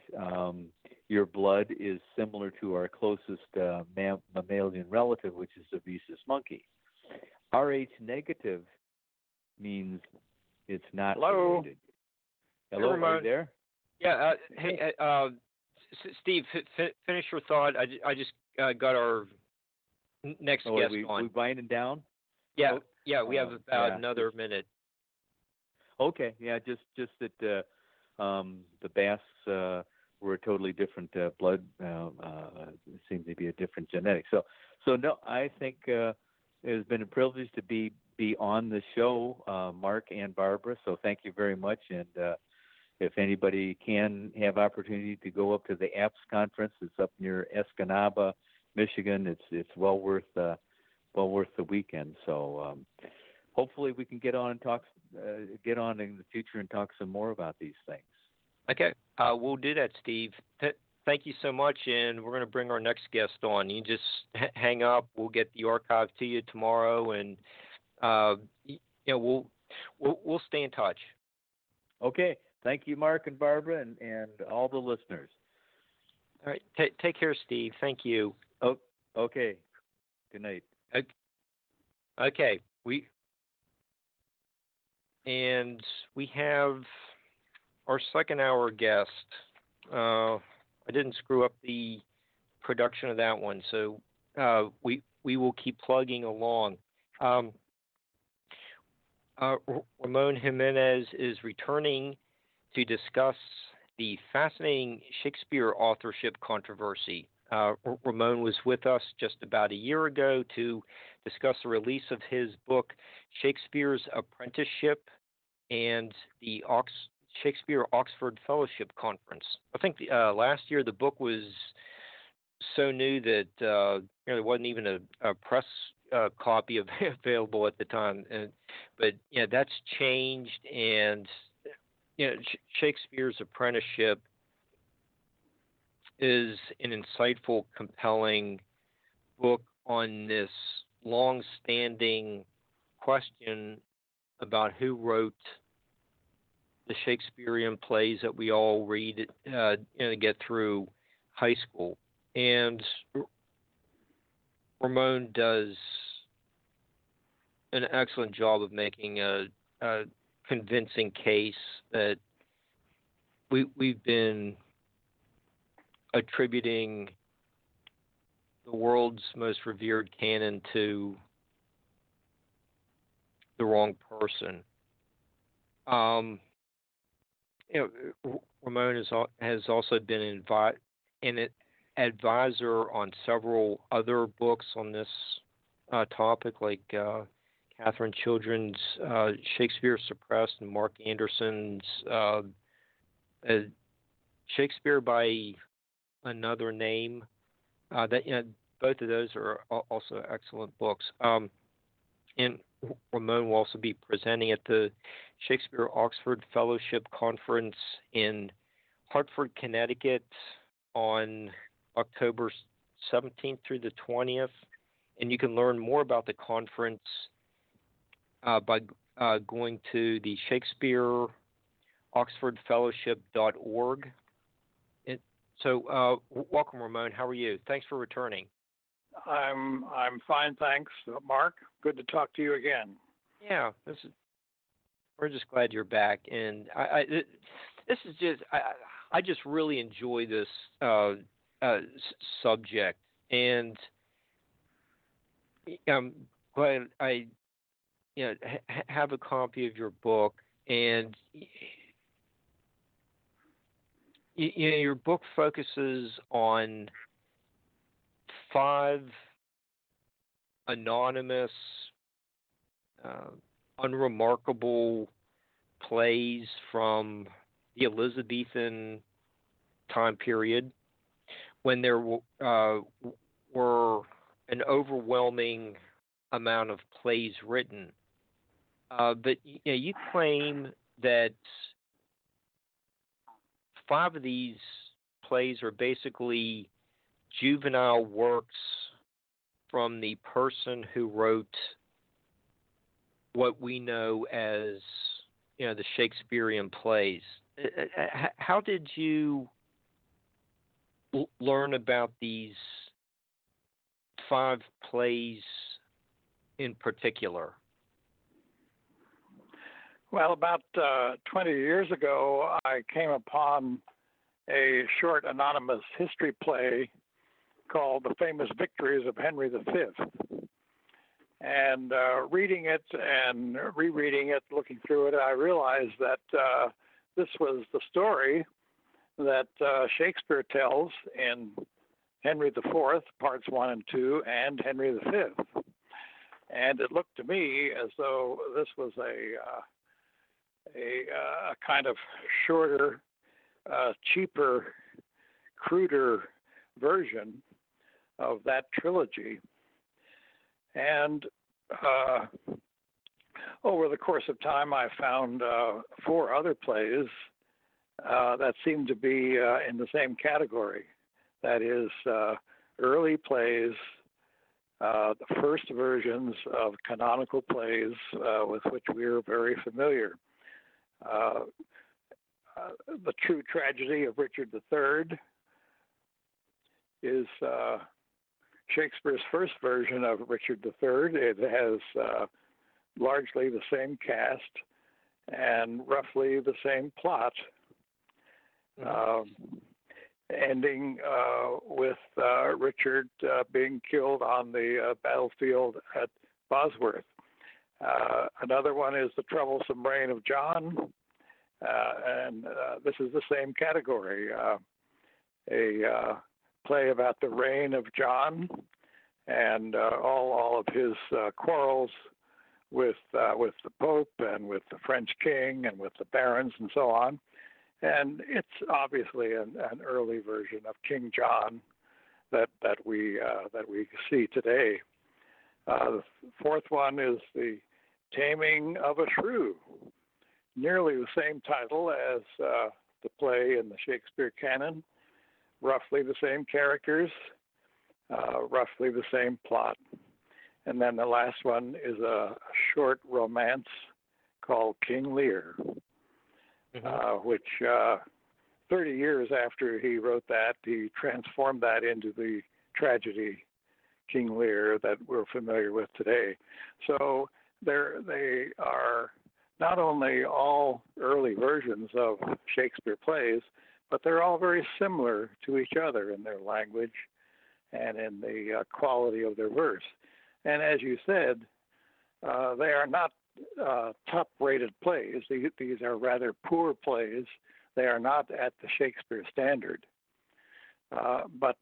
your blood is similar to our closest mammalian relative, which is the rhesus monkey. Rh negative means it's not related. Hello, are you there? Yeah. Hey, Steve, finish your thought. I just got our next guest on. We winding down? Yeah. Oh, yeah. We have about another minute. Okay. Yeah. Just that the Basques were a totally different blood. Seems to be a different genetic. So no, I think it has been a privilege to be on the show, Mark and Barbara. So thank you very much. And if anybody can have opportunity to go up to the AAPS conference, it's up near Escanaba, Michigan. It's well worth the weekend. So hopefully we can get on and get on in the future and talk some more about these things. Okay, we'll do that, Steve. Thank you so much, and we're going to bring our next guest on. You just hang up. We'll get the archive to you tomorrow, and we'll stay in touch. Okay. Thank you, Mark and Barbara, and all the listeners. All right. Take care, Steve. Thank you. Oh, okay. Good night. Okay. We have our second hour guest. I didn't screw up the production of that one, so we will keep plugging along. Ramon Jimenez is returning to discuss the fascinating Shakespeare authorship controversy. Ramon was with us just about a year ago to discuss the release of his book, Shakespeare's Apprenticeship, and the Shakespeare Oxford Fellowship Conference. I think last year the book was so new that there wasn't even a press copy available at the time. But that's changed, and Shakespeare's Apprenticeship is an insightful, compelling book on this long-standing question about who wrote the Shakespearean plays that we all read to get through high school. And Ramon does an excellent job of making a convincing case that we've been attributing the world's most revered canon to the wrong person. Ramon has also been an advisor on several other books on this topic, like Catherine Children's Shakespeare Suppressed and Mark Anderson's Shakespeare by Another Name. Both of those are also excellent books. And Ramon will also be presenting at the Shakespeare Oxford Fellowship Conference in Hartford, Connecticut on October 17th through the 20th. And you can learn more about the conference by going to the Shakespeare Oxford Fellowship.org. So welcome, Ramon. How are you? Thanks for returning. I'm fine, thanks, Mark. Good to talk to you again. Yeah, we're just glad you're back, and I just really enjoy this subject, and I'm glad I have a copy of your book, and your book focuses on 5 anonymous, unremarkable plays from the Elizabethan time period, when there were an overwhelming amount of plays written. But you claim that 5 of these plays are basically juvenile works from the person who wrote what we know as the Shakespearean plays. How did you learn about these 5 plays in particular? Well, about 20 years ago, I came upon a short anonymous history play called The Famous Victories of Henry V. And reading it and rereading it, looking through it, I realized that this was the story that Shakespeare tells in Henry IV, Parts 1 and 2, and Henry V. And it looked to me as though this was a kind of shorter, cheaper, cruder version of that trilogy. And over the course of time, I found four other plays that seemed to be in the same category. That is, early plays, the first versions of canonical plays with which we are very familiar. The True Tragedy of Richard III is Shakespeare's first version of Richard III. It has largely the same cast and roughly the same plot, ending with Richard being killed on the battlefield at Bosworth. Another one is The Troublesome Reign of John, and this is the same category, a play about the reign of John and all of his quarrels with the Pope and with the French king and with the barons and so on. And it's obviously an early version of King John that we see today. The fourth one is The Taming of a Shrew, nearly the same title as the play in the Shakespeare canon, roughly the same characters, roughly the same plot. And then the last one is a short romance called King Lear, which 30 years after he wrote that, he transformed that into the tragedy King Lear that we're familiar with today. So they are not only all early versions of Shakespeare plays, but they're all very similar to each other in their language and in the quality of their verse. And as you said, they are not top-rated plays. These are rather poor plays. They are not at the Shakespeare standard. But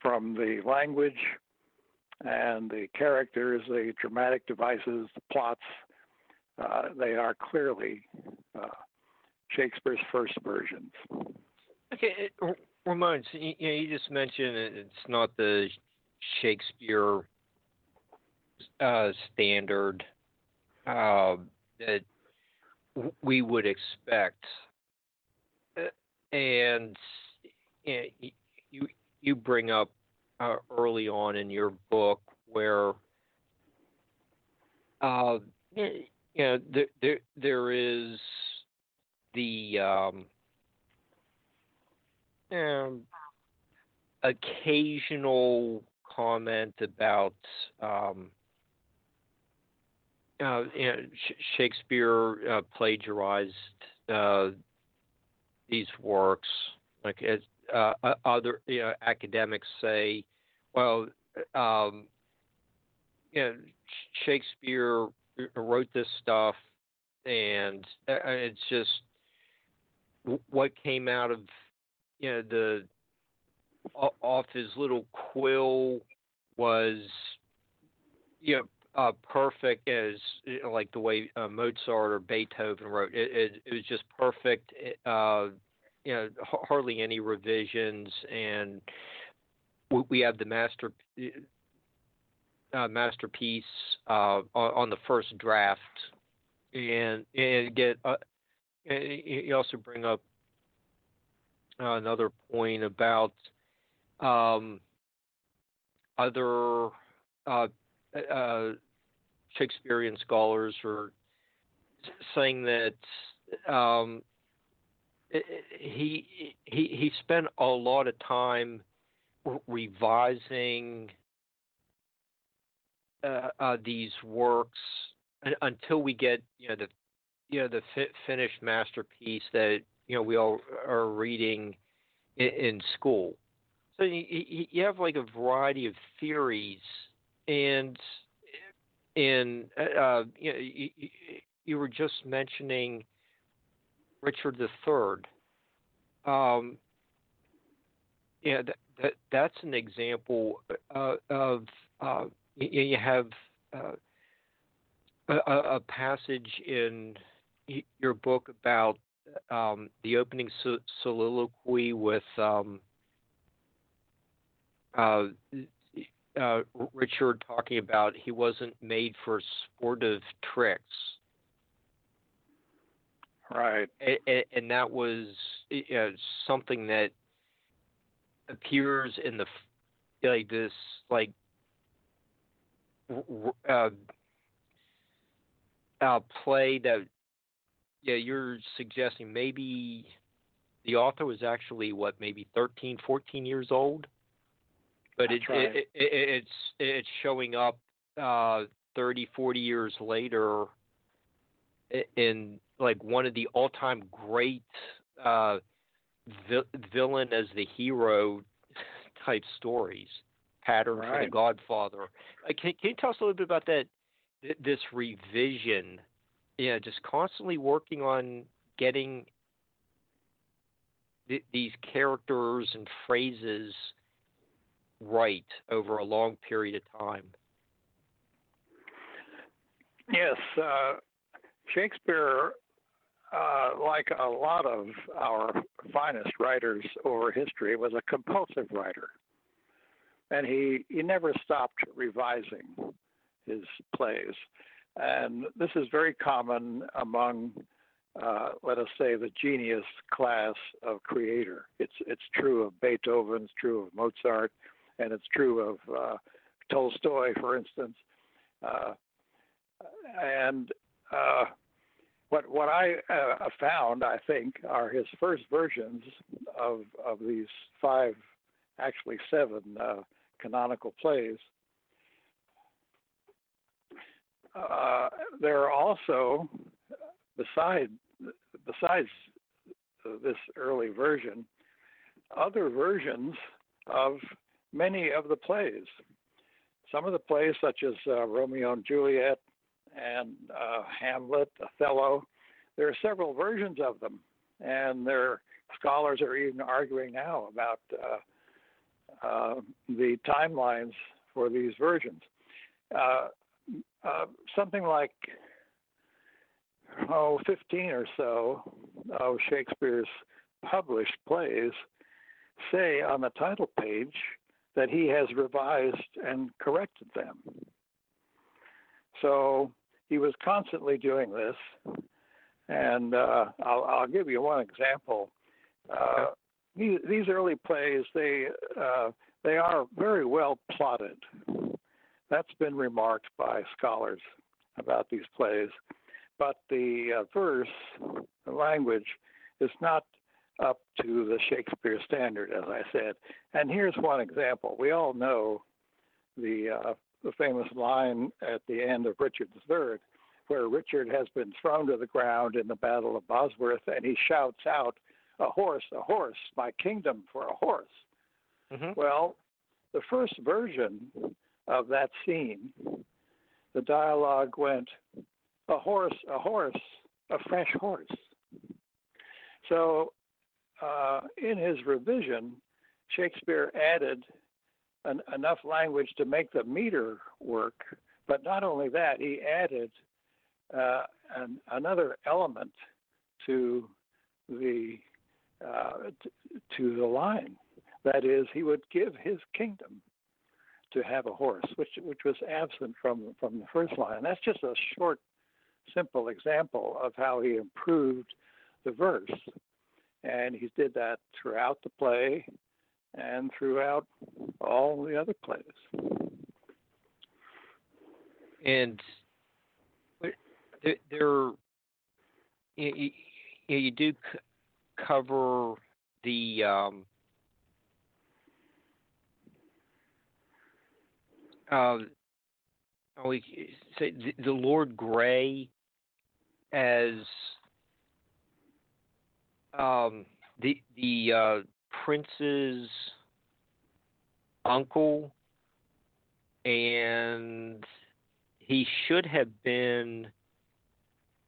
from the language and the characters, the dramatic devices, the plots, they are clearly Shakespeare's first versions. Okay, Ramon, so you just mentioned it's not the Shakespeare standard that we would expect, and you bring up early on in your book where there is the occasional comment about Shakespeare plagiarized these works. Like as, other academics say, well, Shakespeare wrote this stuff, and it's just what came out of off his little quill was perfect, as like the way Mozart or Beethoven wrote. It was just perfect. Hardly any revisions, and we have the masterpiece on the first draft, and get. You also bring up another point about other Shakespearean scholars are saying that he spent a lot of time revising these works until we get you know, the finished masterpiece that, you know, we all are reading in school. So you have like a variety of theories, and you know, you were just mentioning Richard III. Yeah, that's an example of you have a passage in your book about the opening soliloquy with Richard talking about he wasn't made for sportive tricks. Right. And that was, you know, something that appears in the, like, this, like, play that, yeah, you're suggesting maybe the author was actually, what, maybe 13, 14 years old? But it's showing up 30, 40 years later in, like, one of the all-time great villain as the hero type stories, pattern for The Godfather. Can you tell us a little bit about that? This revision, yeah, just constantly working on getting these characters and phrases right over a long period of time. Yes, Shakespeare, like a lot of our finest writers over history, was a compulsive writer, and he never stopped revising his plays, and this is very common among, let us say, the genius class of creator. It's true of Beethoven, it's true of Mozart, and it's true of Tolstoy, for instance. And what I found, I think, are his first versions of these five, actually seven canonical plays. There are also, besides this early version, other versions of many of the plays. Some of the plays, such as Romeo and Juliet and Hamlet, Othello, there are several versions of them, and their scholars are even arguing now about the timelines for these versions. Something like 15 or so of Shakespeare's published plays say on the title page that he has revised and corrected them. So he was constantly doing this, and I'll give you one example. These early plays, they are very well plotted. That's been remarked by scholars about these plays, but the verse, the language, is not up to the Shakespeare standard, as I said. And here's one example. We all know the famous line at the end of Richard III, where Richard has been thrown to the ground in the Battle of Bosworth, and he shouts out, a horse, my kingdom for a horse." Mm-hmm. Well, the first version of that scene, the dialogue went, a horse, a fresh horse." So in his revision, Shakespeare added enough language to make the meter work, but not only that, he added another element to the line. That is, he would give his kingdom to have a horse, which was absent from the first line. That's just a short, simple example of how he improved the verse. And he did that throughout the play and throughout all the other plays. And there, you do cover the the Lord Gray as the prince's uncle, and he should have been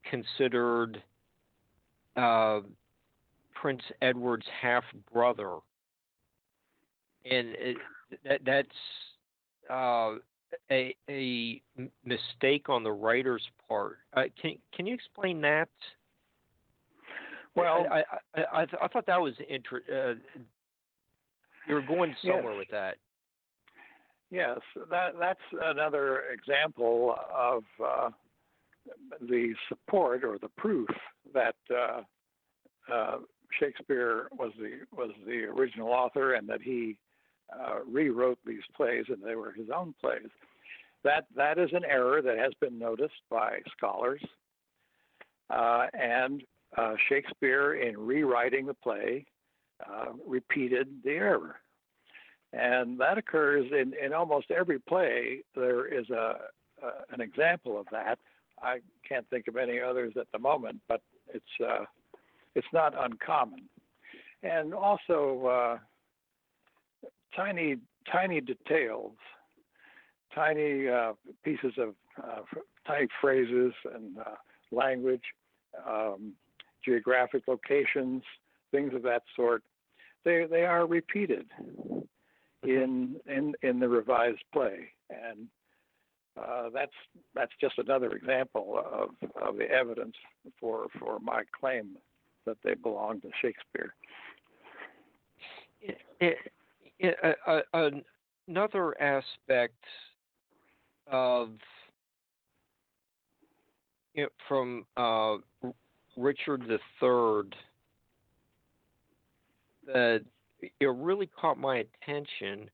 considered Prince Edward's half-brother. And that's a mistake on the writer's part. Can you explain that? Well, I thought that was interesting. You're going somewhere with that. Yes, that's another example of the support or the proof that Shakespeare was the original author, and that he rewrote these plays, and they were his own plays. That is an error that has been noticed by scholars, and Shakespeare, in rewriting the play, repeated the error. And that occurs in almost every play. There is an example of that. I can't think of any others at the moment, but it's not uncommon. And also tiny details, tiny pieces of tiny phrases and language, geographic locations, things of that sort. They are repeated in the revised play, and that's just another example of the evidence for my claim that they belong to Shakespeare. Another aspect of it from Richard III that it really caught my attention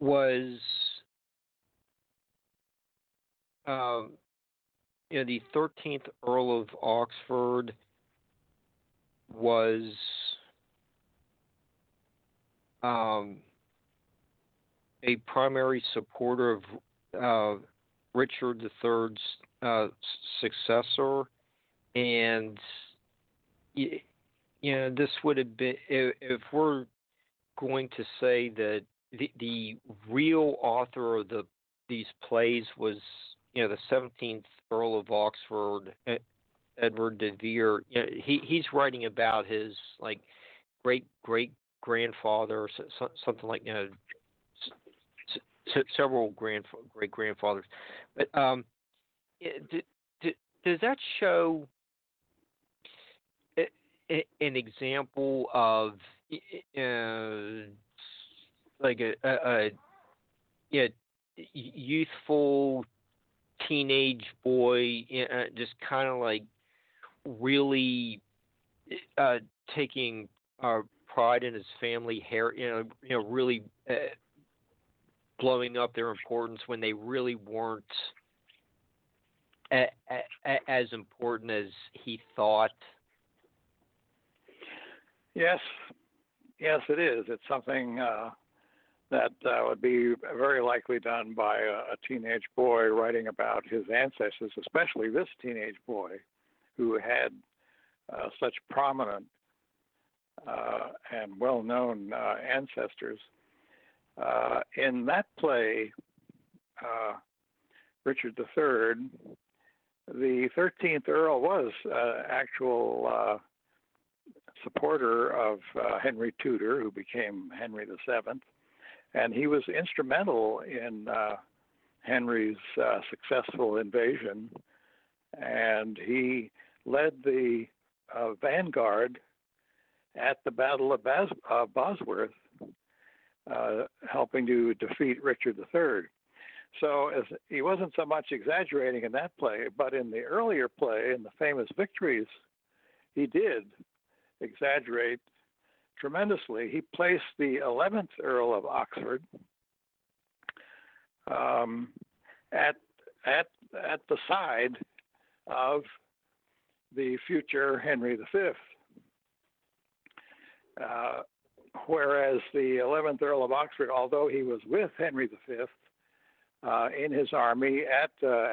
was the 13th Earl of Oxford was a primary supporter of Richard III's successor, and this would have been, if we're going to say that the real author of these plays was, the 17th Earl of Oxford, Edward de Vere. He's writing about his great grandfather, something like several great grandfathers. But does that show an example of a youthful teenage boy just kind of really taking pride in his family hair, really blowing up their importance when they really weren't as important as he thought? Yes, it is. It's something that would be very likely done by a teenage boy writing about his ancestors, especially this teenage boy who had such prominent and well-known ancestors. In that play, Richard III, the 13th Earl was actual supporter of Henry Tudor, who became Henry VII, and he was instrumental in Henry's successful invasion, and he led the vanguard at the Battle of Bosworth, helping to defeat Richard III. So he wasn't so much exaggerating in that play, but in the earlier play, in the famous victories, he did exaggerate tremendously. He placed the 11th Earl of Oxford at the side of the future Henry V, whereas the 11th Earl of Oxford, although he was with Henry V in his army at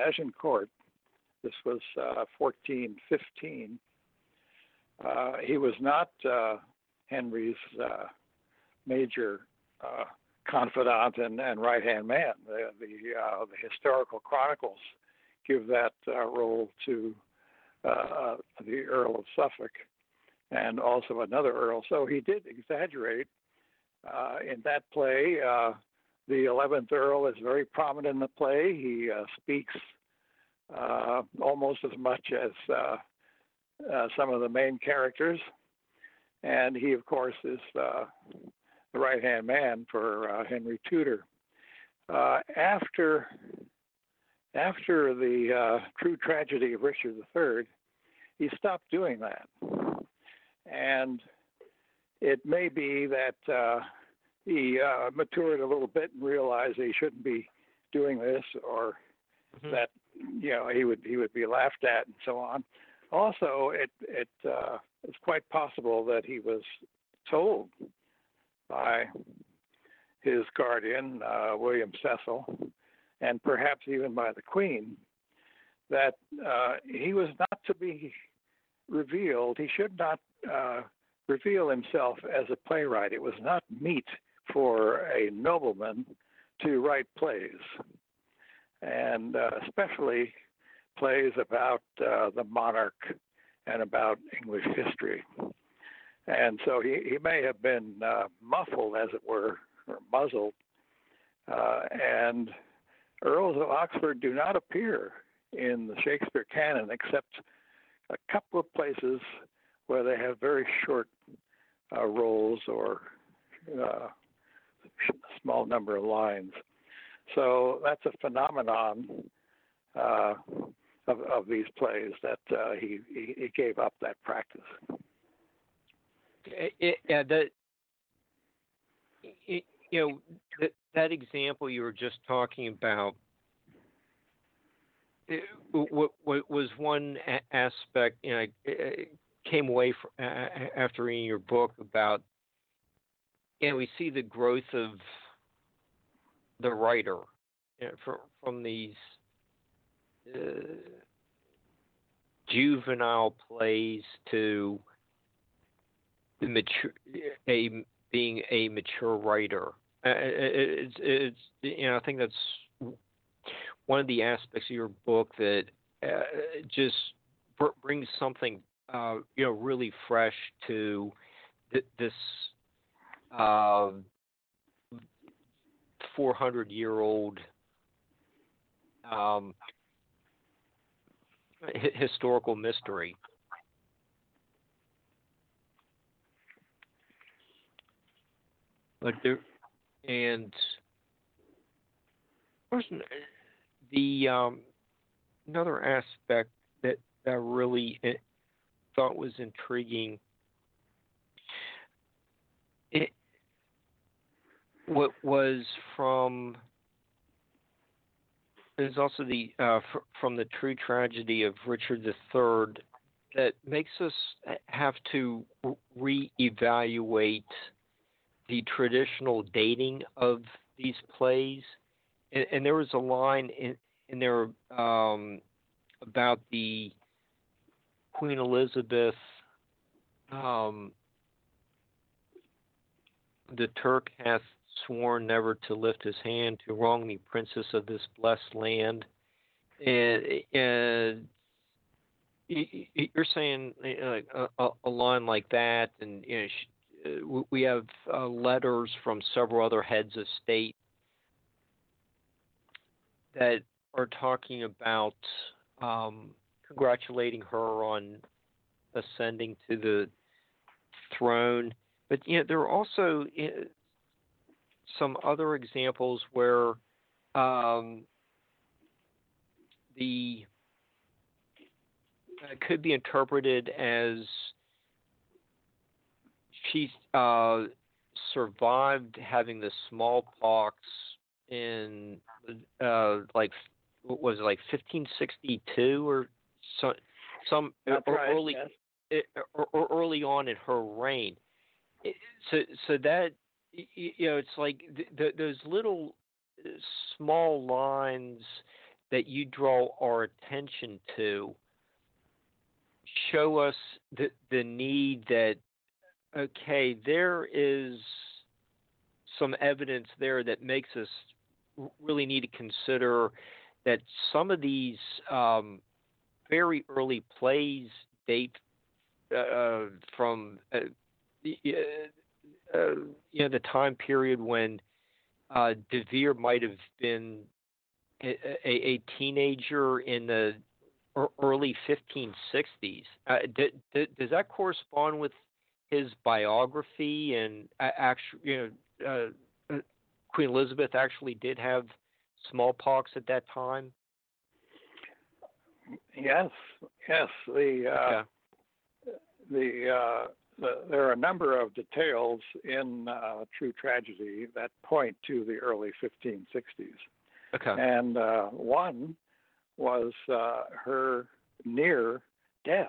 Agincourt This was 1415. He was not Henry's major confidant and right-hand man. The historical chronicles give that role to the Earl of Suffolk and also another Earl. So he did exaggerate in that play. The 11th Earl is very prominent in the play. He speaks almost as much as some of the main characters. And he, of course, is the right-hand man for Henry Tudor. After the true tragedy of Richard III, he stopped doing that. And it may be that he matured a little bit and realized he shouldn't be doing this, or that he would be laughed at and so on. Also, it's quite possible that he was told by his guardian, William Cecil, and perhaps even by the Queen, that he was not to be revealed. He should not reveal himself as a playwright. It was not meet for a nobleman to write plays, and especially plays about the monarch and about English history. And so he may have been muffled, as it were, or muzzled, and Earls of Oxford do not appear in the Shakespeare canon except a couple of places where they have very short roles or small number of lines. So that's a phenomenon of these plays that he gave up that practice. That example you were just talking about, what was one aspect, I came away from, after reading your book about, we see the growth of the writer from these juvenile plays to the mature, being a mature writer. I think that's one of the aspects of your book that just brings something, really fresh to this 400-year-old historical mystery. But there. And the another aspect that I really thought was intriguing, what was from, is also the from the true tragedy of Richard III that makes us have to reevaluate the traditional dating of these plays, and there was a line in there about the Queen Elizabeth, the Turk hath sworn never to lift his hand to wrong the princess of this blessed land, and you're saying a line like that, and we have letters from several other heads of state that are talking about congratulating her on ascending to the throne. But there are also some other examples where the could be interpreted as she survived having the smallpox in, what was it, 1562 or some early on in her reign. So that, it's like those little small lines that you draw our attention to show us the need that, okay, there is some evidence there that makes us really need to consider that some of these very early plays date from the time period when De Vere might have been a teenager in the early 1560s. Does that correspond with his biography? And actually, Queen Elizabeth actually did have smallpox at that time. Yes. There are a number of details in True Tragedy that point to the early 1560s. Okay. And one was her near death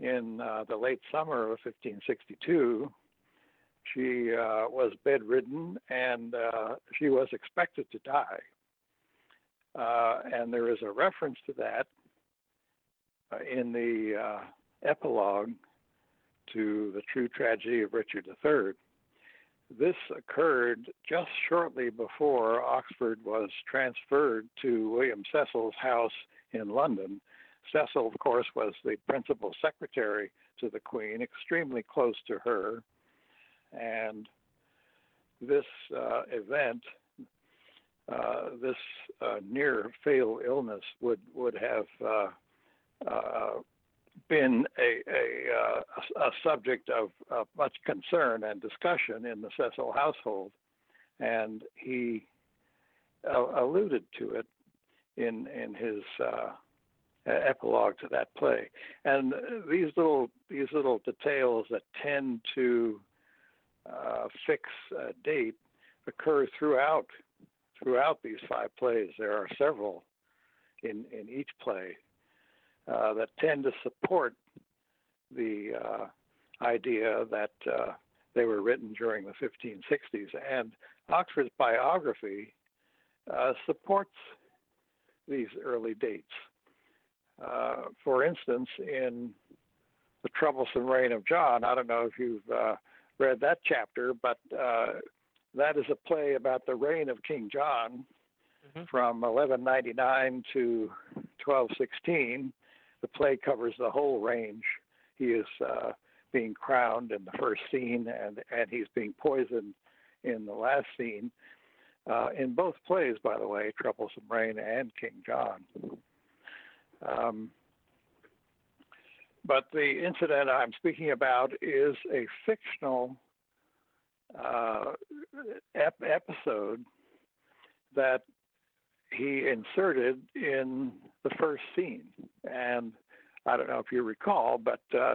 in the late summer of 1562. She was bedridden, and she was expected to die. And there is a reference to that in the epilogue to the True Tragedy of Richard III. This occurred just shortly before Oxford was transferred to William Cecil's house in London. Cecil, of course, was the principal secretary to the Queen, extremely close to her. And this event, this near fatal illness, would have been a subject of much concern and discussion in the Cecil household, and he alluded to it in his epilogue to that play. And these little details that tend to fix a date occur throughout these five plays. There are several in each play that tend to support the idea that they were written during the 1560s. And Oxford's biography supports these early dates. For instance, in The Troublesome Reign of John, I don't know if you've read that chapter, but that is a play about the reign of King John from 1199 to 1216. The play covers the whole range. He is being crowned in the first scene, and he's being poisoned in the last scene. In both plays, by the way, Troublesome Reign and King John. But the incident I'm speaking about is a fictional episode that he inserted in the first scene. And I don't know if you recall, but the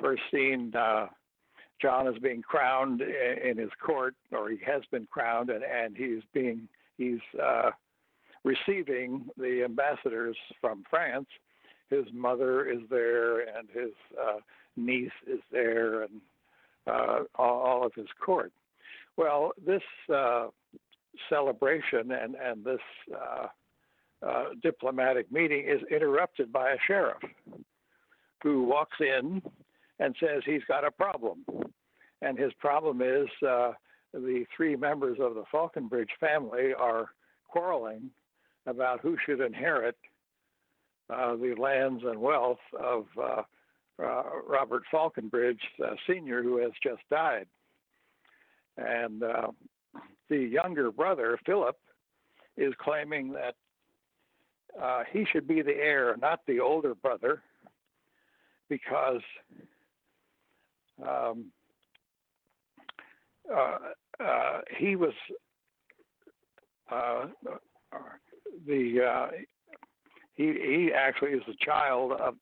first scene, John is being crowned in his court, or he has been crowned, and he's receiving the ambassadors from France. His mother is there, and his niece is there, and all of his court. Well, this celebration and this diplomatic meeting is interrupted by a sheriff who walks in and says he's got a problem. And his problem is the three members of the Falconbridge family are quarreling about who should inherit the lands and wealth of Robert Falconbridge Sr., who has just died. And the younger brother, Philip, is claiming that he should be the heir, not the older brother, because he was He actually is the child of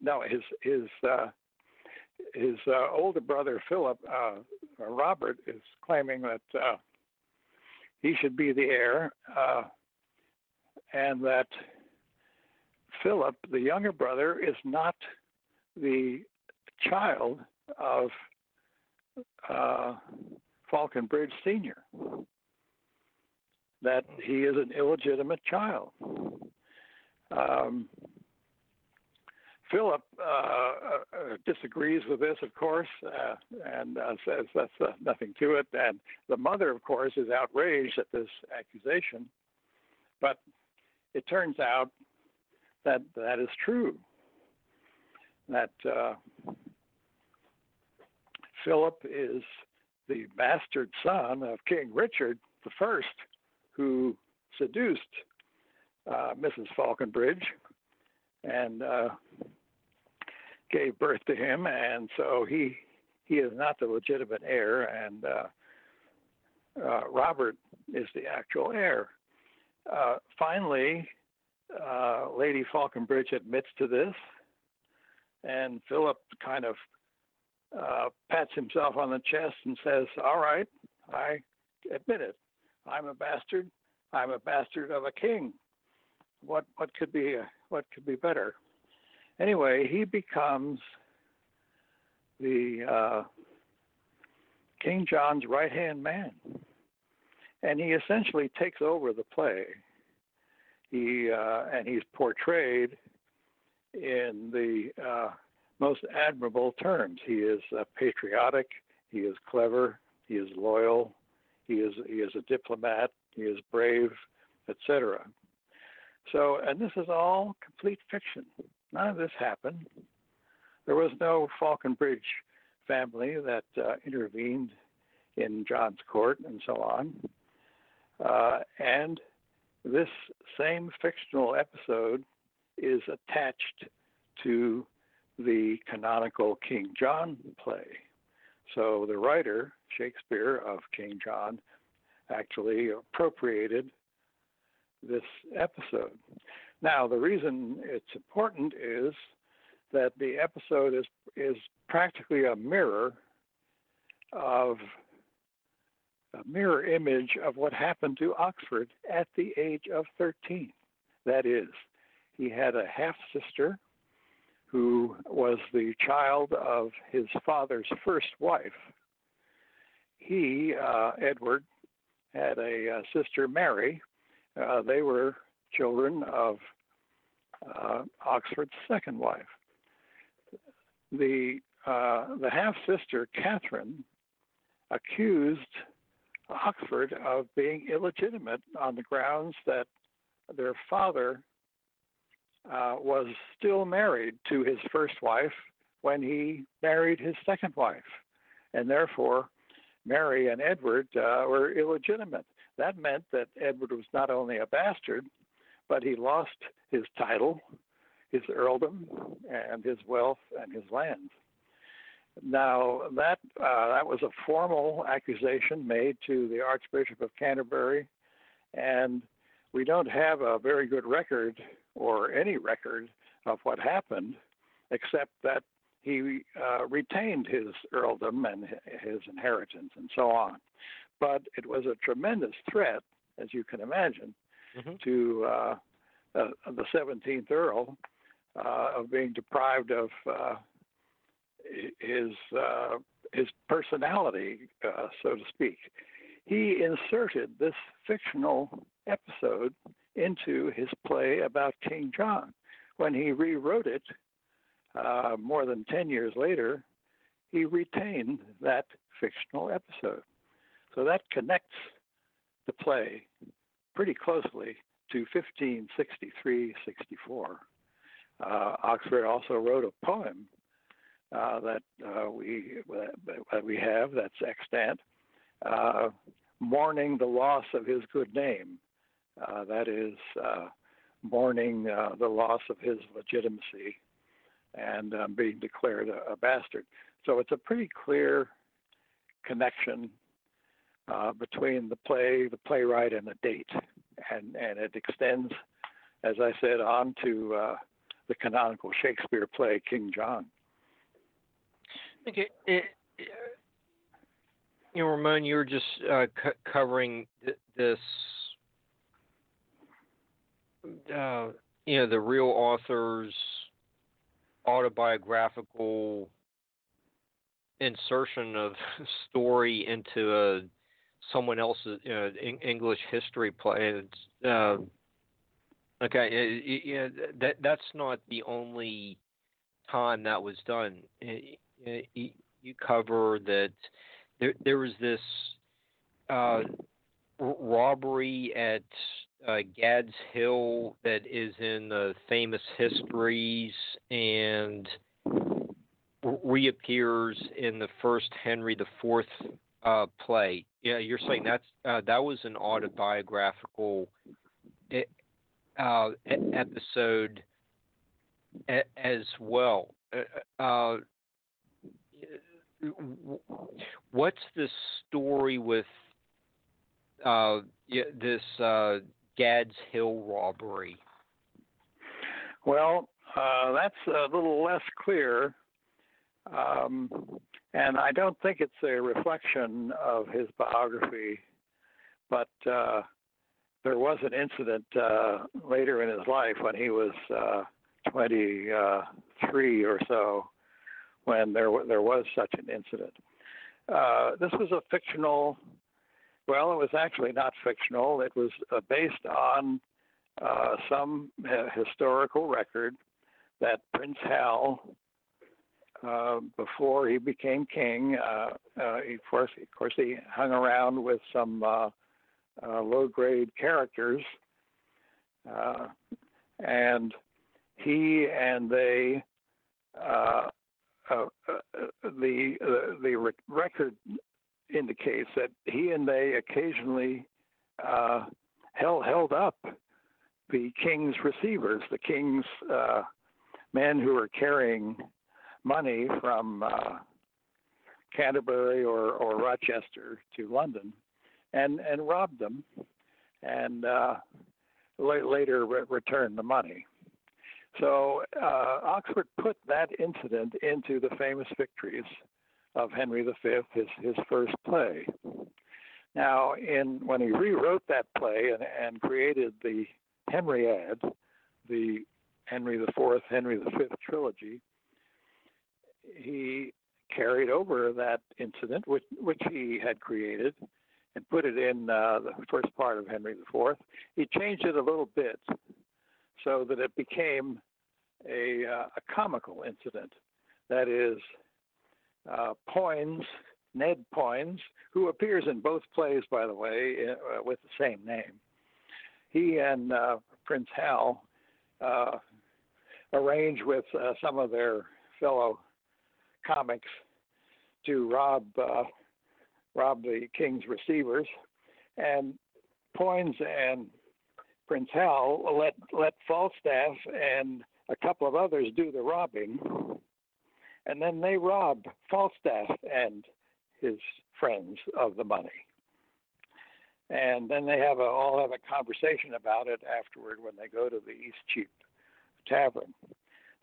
his older brother Philip. Robert is claiming that he should be the heir, and that Philip, the younger brother, is not the child of Falconbridge Sr. that he is an illegitimate child. Philip disagrees with this, of course, and says that's nothing to it. And the mother, of course, is outraged at this accusation. But it turns out that that is true, that Philip is the bastard son of King Richard I, who seduced Mrs. Falconbridge and gave birth to him, and so he is not the legitimate heir, and Robert is the actual heir. Finally, Lady Falconbridge admits to this, and Philip kind of pats himself on the chest and says, all right, I admit it. I'm a bastard. I'm a bastard of a king. What could be better? Anyway, he becomes the King John's right-hand man, and he essentially takes over the play. And he's portrayed in the most admirable terms. He is patriotic. He is clever. He is loyal. He is a diplomat. He is brave, etc. So, and this is all complete fiction. None of this happened. There was no Falconbridge family that intervened in John's court and so on. And this same fictional episode is attached to the canonical King John play. So the writer, Shakespeare, of King John actually appropriated this episode. Now, the reason it's important is that the episode is practically a mirror image of what happened to Oxford at the age of 13. That is, he had a half-sister who was the child of his father's first wife. He, Edward, had a sister, Mary. They were children of Oxford's second wife. The half-sister, Catherine, accused Oxford of being illegitimate on the grounds that their father was still married to his first wife when he married his second wife. And therefore, Mary and Edward were illegitimate. That meant that Edward was not only a bastard, but he lost his title, his earldom, and his wealth and his lands. Now, that was a formal accusation made to the Archbishop of Canterbury, and we don't have a very good record or any record of what happened, except that he retained his earldom and his inheritance and so on. But it was a tremendous threat, as you can imagine, to the 17th Earl of being deprived of his personality, so to speak. He inserted this fictional episode into his play about King John. When he rewrote it more than 10 years later, he retained that fictional episode. So that connects the play pretty closely to 1563-64. Oxford also wrote a poem that we have that's extant, mourning the loss of his good name. That is, mourning the loss of his legitimacy and being declared a bastard. So it's a pretty clear connection between the playwright, and the date. And it extends, as I said, on to the canonical Shakespeare play, King John. Okay. You know, Ramon, you were just covering this, the real author's autobiographical insertion of story into a someone else's English history play. That's not the only time that was done. You cover that there was this robbery at Gad's Hill that is in the famous histories and reappears in the first Henry IV play. Yeah, you're saying that was an autobiographical episode as well. What's this story with this Gad's Hill robbery? Well, that's a little less clear, and I don't think it's a reflection of his biography, but there was an incident later in his life when he was 23 or so, when there was such an incident. This was a fictional. Well, it was actually not fictional. It was based on some historical record that Prince Hal, before he became king, of course, he hung around with some low-grade characters, and he and they, the record indicates that he and they occasionally held up the king's receivers, the king's men who were carrying money from Canterbury or Rochester to London, and robbed them, and later returned the money. So Oxford put that incident into the famous victories of Henry V, his first play. Now, when he rewrote that play and created the Henriad, the Henry IV, Henry V trilogy, he carried over that incident, which he had created, and put it in the first part of Henry IV. He changed it a little bit so that it became a comical incident. That is, Ned Poins, who appears in both plays, by the way, with the same name. He and Prince Hal arrange with some of their fellow comics to rob the king's receivers, and Poins and Prince Hal let Falstaff and a couple of others do the robbing. And then they rob Falstaff and his friends of the money. And then they all have a conversation about it afterward when they go to the Eastcheap Tavern.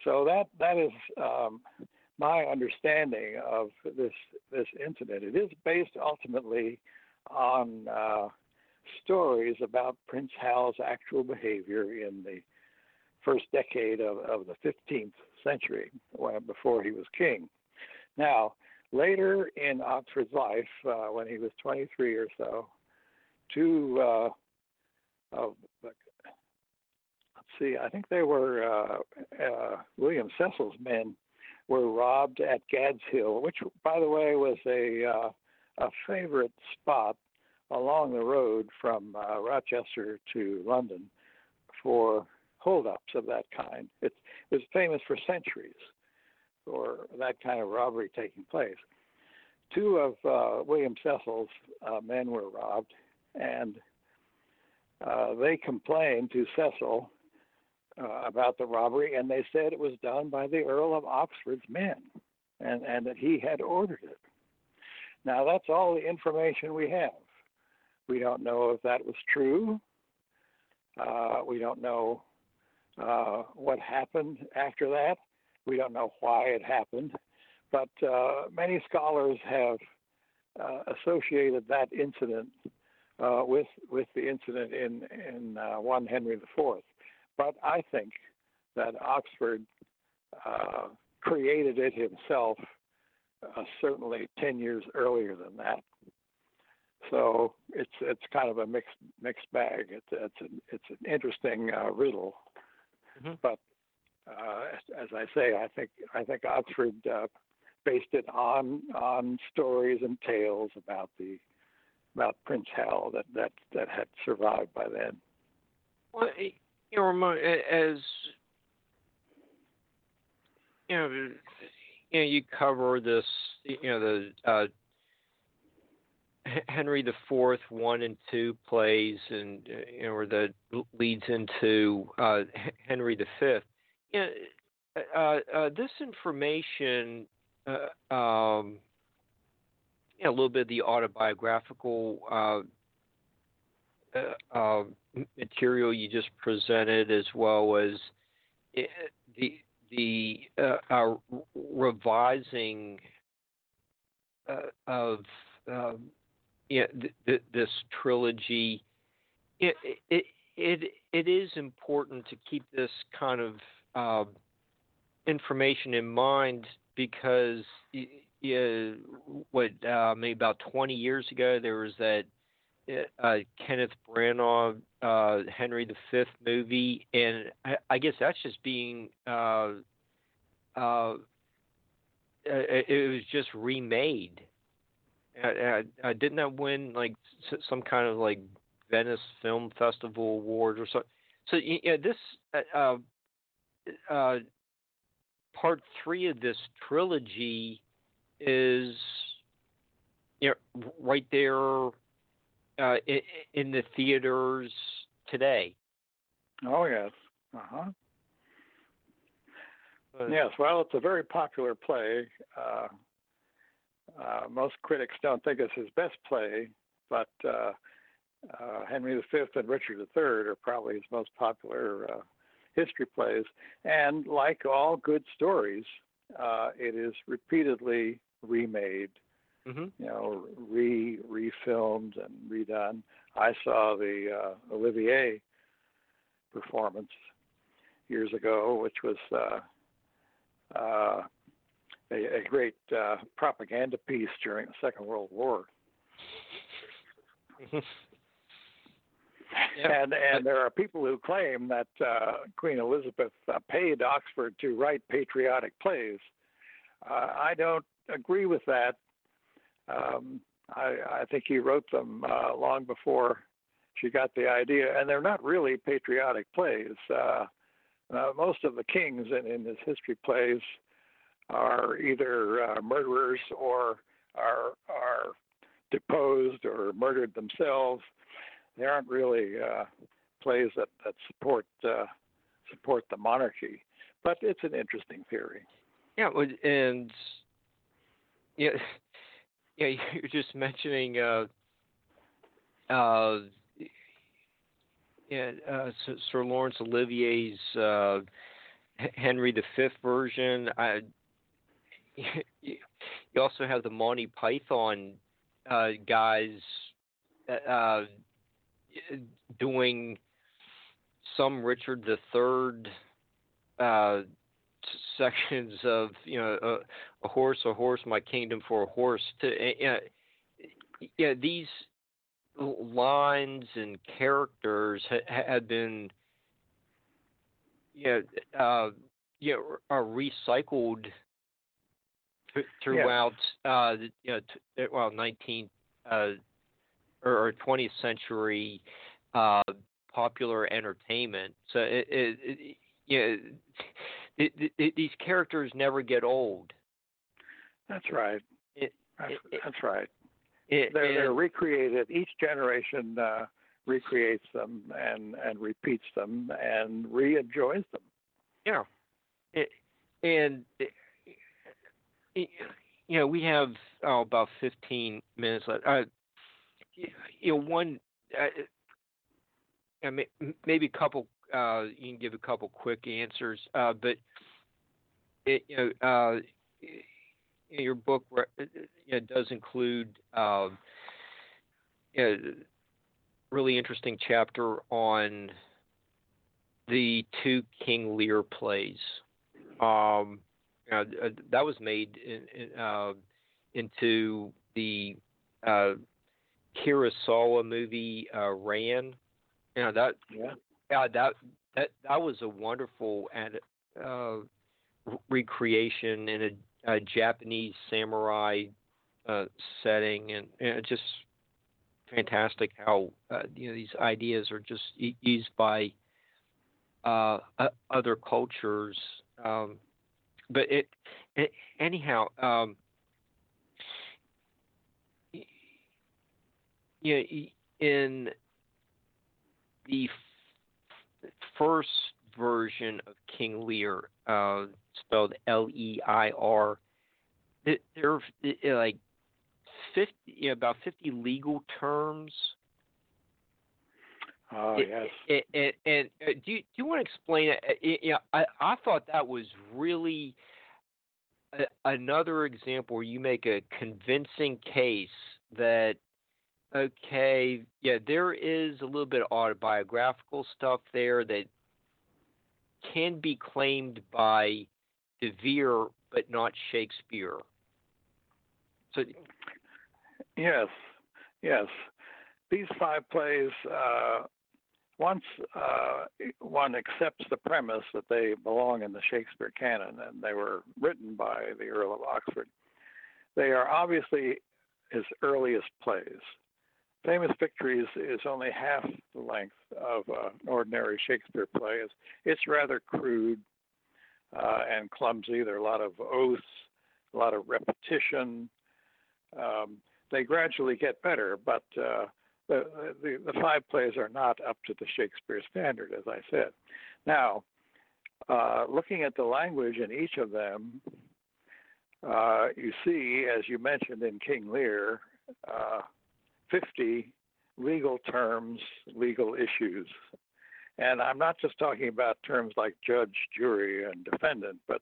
So that is my understanding of this incident. It is based ultimately on stories about Prince Hal's actual behavior in the first decade of the 15th century, before he was king. Now, later in Oxford's life, when he was 23 or so, I think they were William Cecil's men were robbed at Gad's Hill, which, by the way, was a favorite spot along the road from Rochester to London for holdups of that kind. It was famous for centuries for that kind of robbery taking place. Two of William Cecil's men were robbed, and they complained to Cecil about the robbery, and they said it was done by the Earl of Oxford's men and that he had ordered it. Now, that's all the information we have. We don't know if that was true. We don't know what happened after that. We don't know why it happened, but many scholars have associated that incident with the incident in 1 Henry IV. But I think that Oxford created it himself certainly 10 years earlier than that. So it's kind of a mixed bag. It's an interesting riddle, mm-hmm. But as I say, I think Oxford based it on stories and tales about Prince Hal that had survived by then. Well, you know, Ramon, as you cover this, the Henry IV, I and II plays, and or that leads into Henry V. This information, a little bit of the autobiographical material you just presented, as well as the revising of. This trilogy, it is important to keep this kind of information in mind, because maybe about 20 years ago there was that Kenneth Branagh Henry V movie, and I guess that's just being it was just remade. I didn't that win like some kind of like Venice Film Festival award or something? So yeah, this part 3 of this trilogy is right there in the theaters today. Oh yes, uh-huh. Yes, well, it's a very popular play. Most critics don't think it's his best play, but Henry V and Richard III are probably his most popular history plays. And like all good stories, it is repeatedly remade, mm-hmm. Refilmed and redone. I saw the Olivier performance years ago, which was a great propaganda piece during the Second World War. Yep. And there are people who claim that Queen Elizabeth paid Oxford to write patriotic plays. I don't agree with that. I think he wrote them long before she got the idea, and they're not really patriotic plays. Most of the kings in his history plays are either murderers or are deposed or murdered themselves. They aren't really plays that support the monarchy, but it's an interesting theory. Yeah, and yeah, you're just mentioning Sir Laurence Olivier's Henry V version. You also have the Monty Python guys doing some Richard III sections of a horse, my kingdom for a horse. These lines and characters had been are recycled throughout 19th or 20th century popular entertainment. So these characters never get old. That's right. That's right. They're recreated. Each generation recreates them and repeats them and re-enjoys them. Yeah, we have about 15 minutes left. Maybe a couple. You can give a couple quick answers, but your book does include a really interesting chapter on the 2 King Lear plays. That was made into the Kurosawa movie, Ran. Yeah, that was a wonderful recreation in a Japanese samurai setting, and it's just fantastic how these ideas are just used by other cultures. But anyhow, in the first version of King Lear, spelled Leir, there are like 50 legal terms. Oh, yes. And do you want to explain it? Yeah, I thought that was really another example where you make a convincing case that, okay, yeah, there is a little bit of autobiographical stuff there that can be claimed by De Vere, but not Shakespeare. So, yes. These five plays, once one accepts the premise that they belong in the Shakespeare canon and they were written by the Earl of Oxford, they are obviously his earliest plays. Famous Victories is only half the length of an ordinary Shakespeare play. It's rather crude and clumsy. There are a lot of oaths, a lot of repetition. They gradually get better, but the five plays are not up to the Shakespeare standard, as I said. Now, looking at the language in each of them, you see, as you mentioned in King Lear, 50 legal terms, legal issues. And I'm not just talking about terms like judge, jury, and defendant, but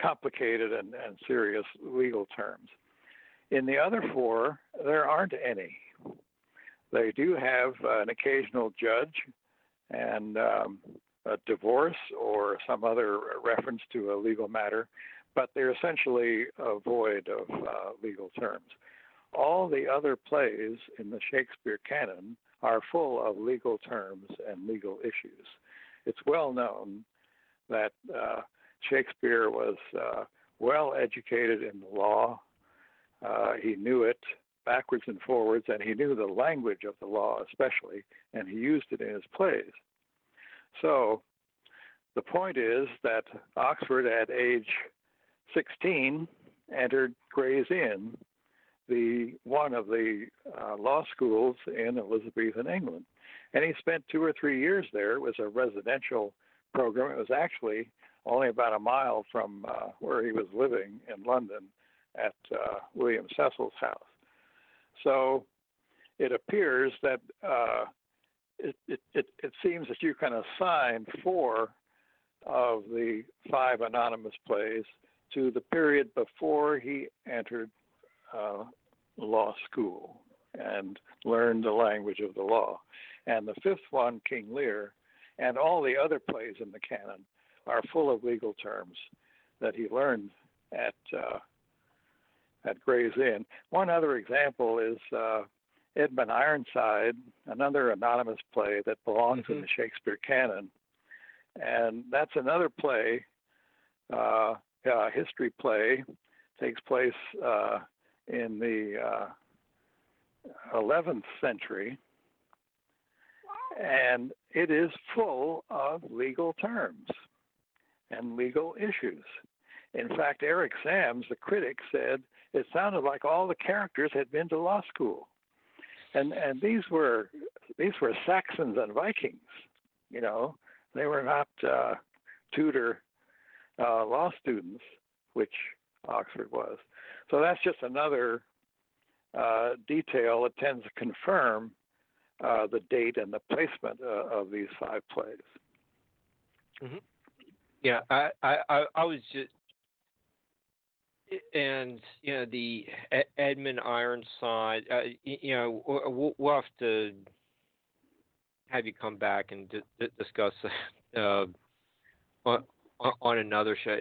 complicated and serious legal terms. In the other four, there aren't any. They do have an occasional judge and a divorce or some other reference to a legal matter, but they're essentially void of legal terms. All the other plays in the Shakespeare canon are full of legal terms and legal issues. It's well known that Shakespeare was well educated in the law. He knew it backwards and forwards, and he knew the language of the law especially, and he used it in his plays. So the point is that Oxford, at age 16, entered Gray's Inn, one of the law schools in Elizabethan England. And he spent 2 or 3 years there. It was a residential program. It was actually only about a mile from where he was living in London at William Cecil's house. So it appears that it seems that you can assign 4 of the 5 anonymous plays to the period before he entered law school and learned the language of the law. And the 5th one, King Lear, and all the other plays in the canon are full of legal terms that he learned at Gray's Inn. One other example is Edmund Ironside, another anonymous play that belongs in the Shakespeare canon. And that's another play, a history play, takes place in the 11th century, and it is full of legal terms and legal issues. In fact, Eric Sams, the critic, said it sounded like all the characters had been to law school, and these were Saxons and Vikings. You know, they were not Tudor law students, which Oxford was. So that's just another detail that tends to confirm the date and the placement of these 5 plays. Mm-hmm. Yeah, I was just, and you know, the Edmund Ironside. You know, we'll have to have you come back and discuss on another show.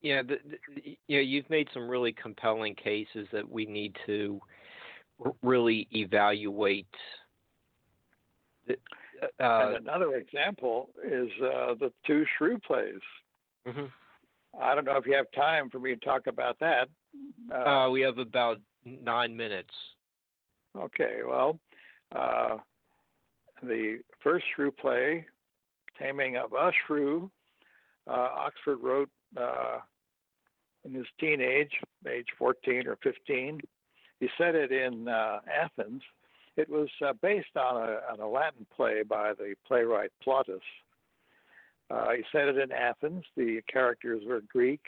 Yeah, you've made some really compelling cases that we need to really evaluate. And another example is the two shrew plays. Mm-hmm. I don't know if you have time for me to talk about that. We have about 9 minutes. Okay, well, the first shrew play, Taming of a Shrew, Oxford wrote in his teenage, age 14 or 15. He set it in Athens. It was based on a Latin play by the playwright Plautus. He set it in Athens. The characters were Greek.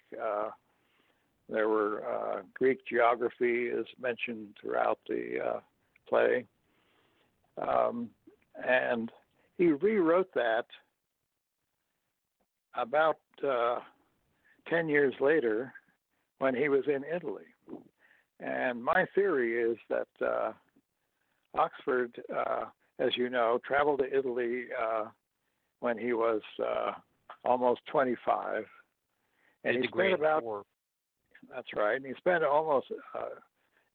There were Greek geography is mentioned throughout the play. And he rewrote that about 10 years later when he was in Italy. And my theory is that Oxford, as you know, traveled to Italy when he was almost 25. And he spent about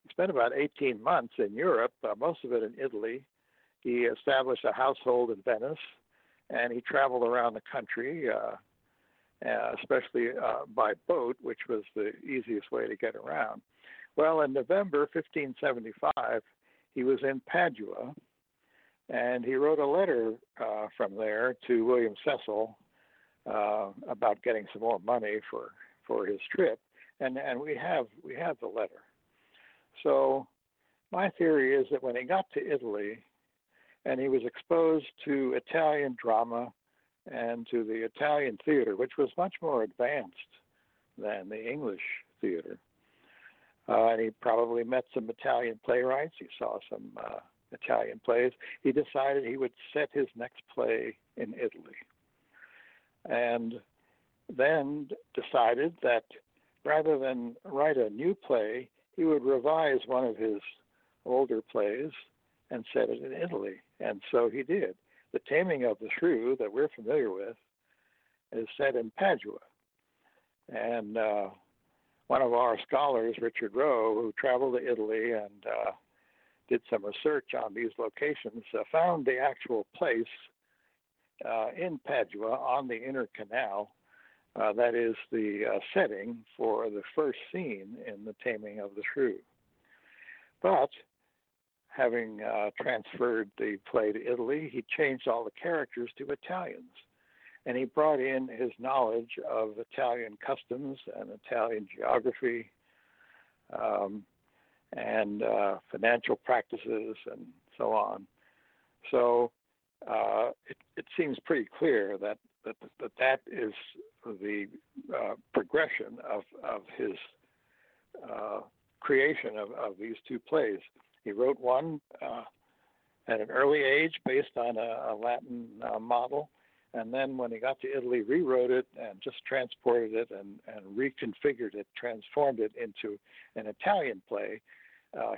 he spent about 18 months in Europe, most of it in Italy. He established a household in Venice, and he traveled around the country, especially by boat, which was the easiest way to get around. Well, in November 1575, he was in Padua, and he wrote a letter from there to William Cecil about getting some more money for his trip, and we have the letter. So my theory is that when he got to Italy, and he was exposed to Italian drama and to the Italian theater, which was much more advanced than the English theater. And he probably met some Italian playwrights. He saw some Italian plays. He decided he would set his next play in Italy, and then decided that rather than write a new play, he would revise one of his older plays and set it in Italy. And so he did. The Taming of the Shrew that we're familiar with is set in Padua. And one of our scholars, Richard Rowe, who traveled to Italy and did some research on these locations, found the actual place in Padua on the Inner Canal. That is the setting for the first scene in The Taming of the Shrew. But having transferred the play to Italy, he changed all the characters to Italians. And he brought in his knowledge of Italian customs and Italian geography and financial practices and so on. So it seems pretty clear that is the progression of his creation of these two plays. He wrote one at an early age based on a Latin model, and then when he got to Italy, rewrote it and just transported it and reconfigured it, transformed it into an Italian play,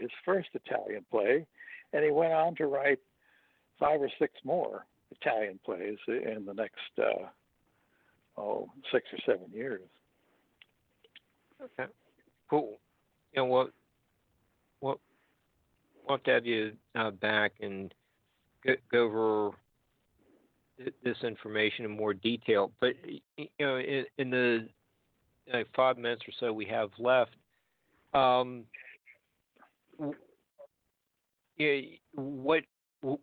his first Italian play, and he went on to write 5 or 6 more Italian plays in the next 6 or 7 years. Okay, cool. You know what? I'll have to have you back and go over this information in more detail. But you know, in the 5 minutes or so we have left, what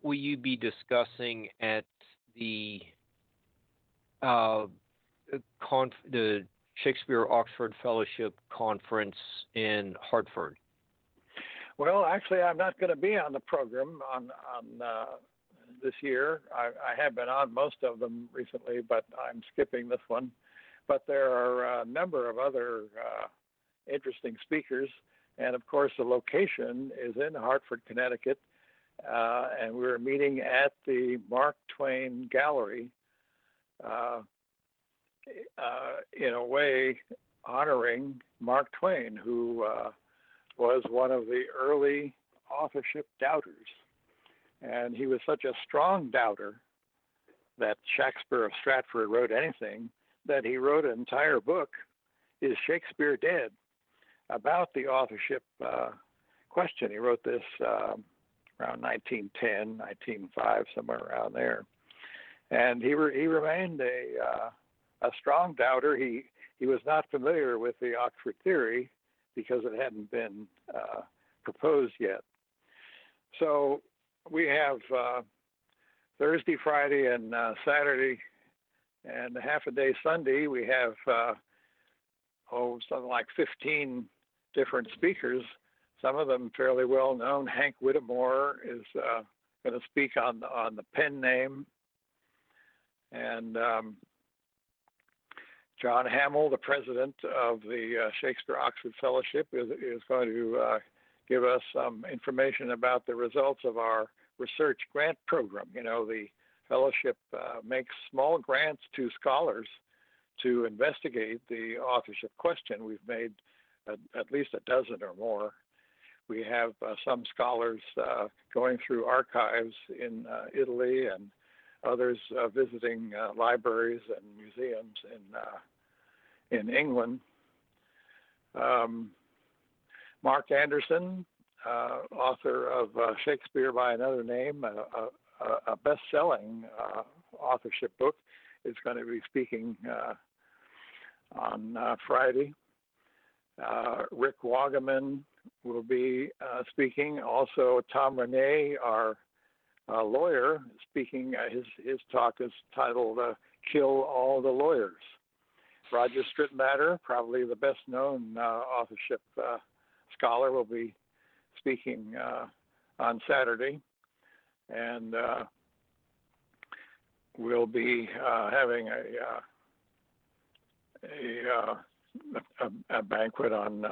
will you be discussing at the Shakespeare Oxford Fellowship Conference in Hartford? Well, actually, I'm not going to be on the program on this year. I have been on most of them recently, but I'm skipping this one. But there are a number of other interesting speakers. And, of course, the location is in Hartford, Connecticut. And we're meeting at the Mark Twain Gallery, in a way honoring Mark Twain, who was one of the early authorship doubters. And he was such a strong doubter that Shakespeare of Stratford wrote anything that he wrote an entire book Is Shakespeare Dead? About the authorship question. He wrote this around 1910, 1905, somewhere around there. And he remained a strong doubter. He was not familiar with the Oxford theory because it hadn't been proposed yet. So we have Thursday, Friday, and Saturday, and half a day Sunday. We have something like 15 different speakers. Some of them fairly well known. Hank Whittemore is going to speak on the pen name, and John Hamill, the president of the Shakespeare Oxford Fellowship, is going to give us some information about the results of our research grant program. You know, the fellowship makes small grants to scholars to investigate the authorship question. We've made at least a dozen or more. We have some scholars going through archives in Italy, and others visiting libraries and museums in England. Mark Anderson, author of Shakespeare by Another Name, a best-selling authorship book, is going to be speaking on Friday. Rick Wagaman will be speaking. Also, Tom Renee, our lawyer, speaking. His talk is titled "Kill All the Lawyers." Roger Strittmatter, probably the best-known authorship scholar, will be speaking on Saturday, and we'll be having a banquet on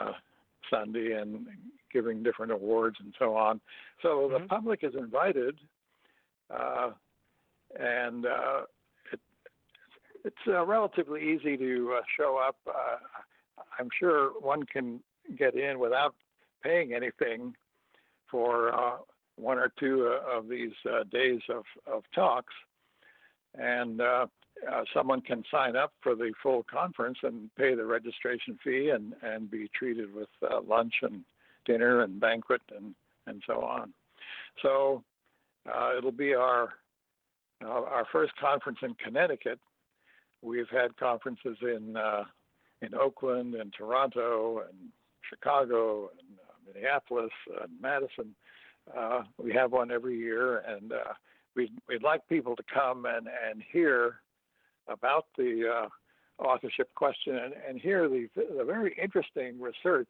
Sunday and giving different awards and so on. So the public is invited, and it's relatively easy to show up. I'm sure one can get in without paying anything for one or two of these days of talks. And someone can sign up for the full conference and pay the registration fee and be treated with lunch and dinner and banquet and so on. So it'll be our first conference in Connecticut. We've had conferences in Oakland and Toronto and Chicago and Minneapolis and Madison. We have one every year, and we'd like people to come and hear about the authorship question and hear the very interesting research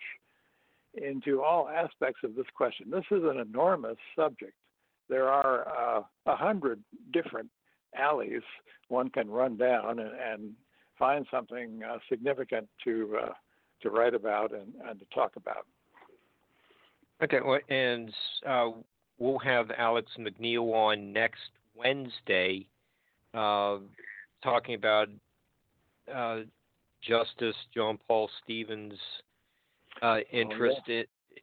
into all aspects of this question. This is an enormous subject. There are 100 different alleys one can run down and find something significant to write about and to talk about. Okay, and we'll have Alex McNeil on next Wednesday talking about Justice John Paul Stevens' interest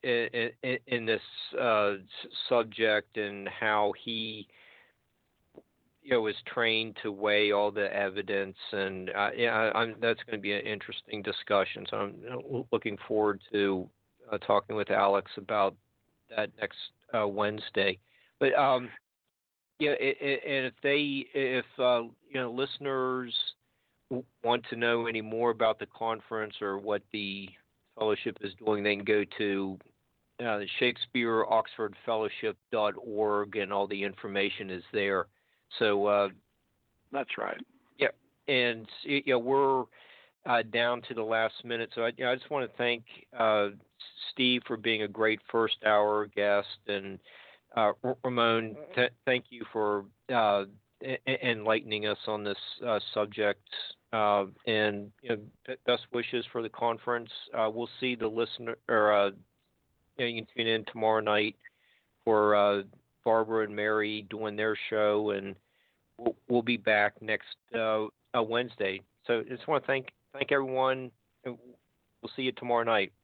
in this subject and how he was trained to weigh all the evidence. And that's going to be an interesting discussion. So I'm looking forward to talking with Alex about that next Wednesday. But and if listeners want to know any more about the conference or what the fellowship is doing, they can go to ShakespeareOxfordFellowship.org, and all the information is there. So that's right. Yeah, and we're down to the last minute, so I just want to thank Steve for being a great first hour guest, and Ramon, thank you for enlightening us on this subject, and best wishes for the conference. We'll see the listener, or you can tune in tomorrow night for Barbara and Mary doing their show, and we'll be back next Wednesday. So I just want to thank everyone. We'll see you tomorrow night.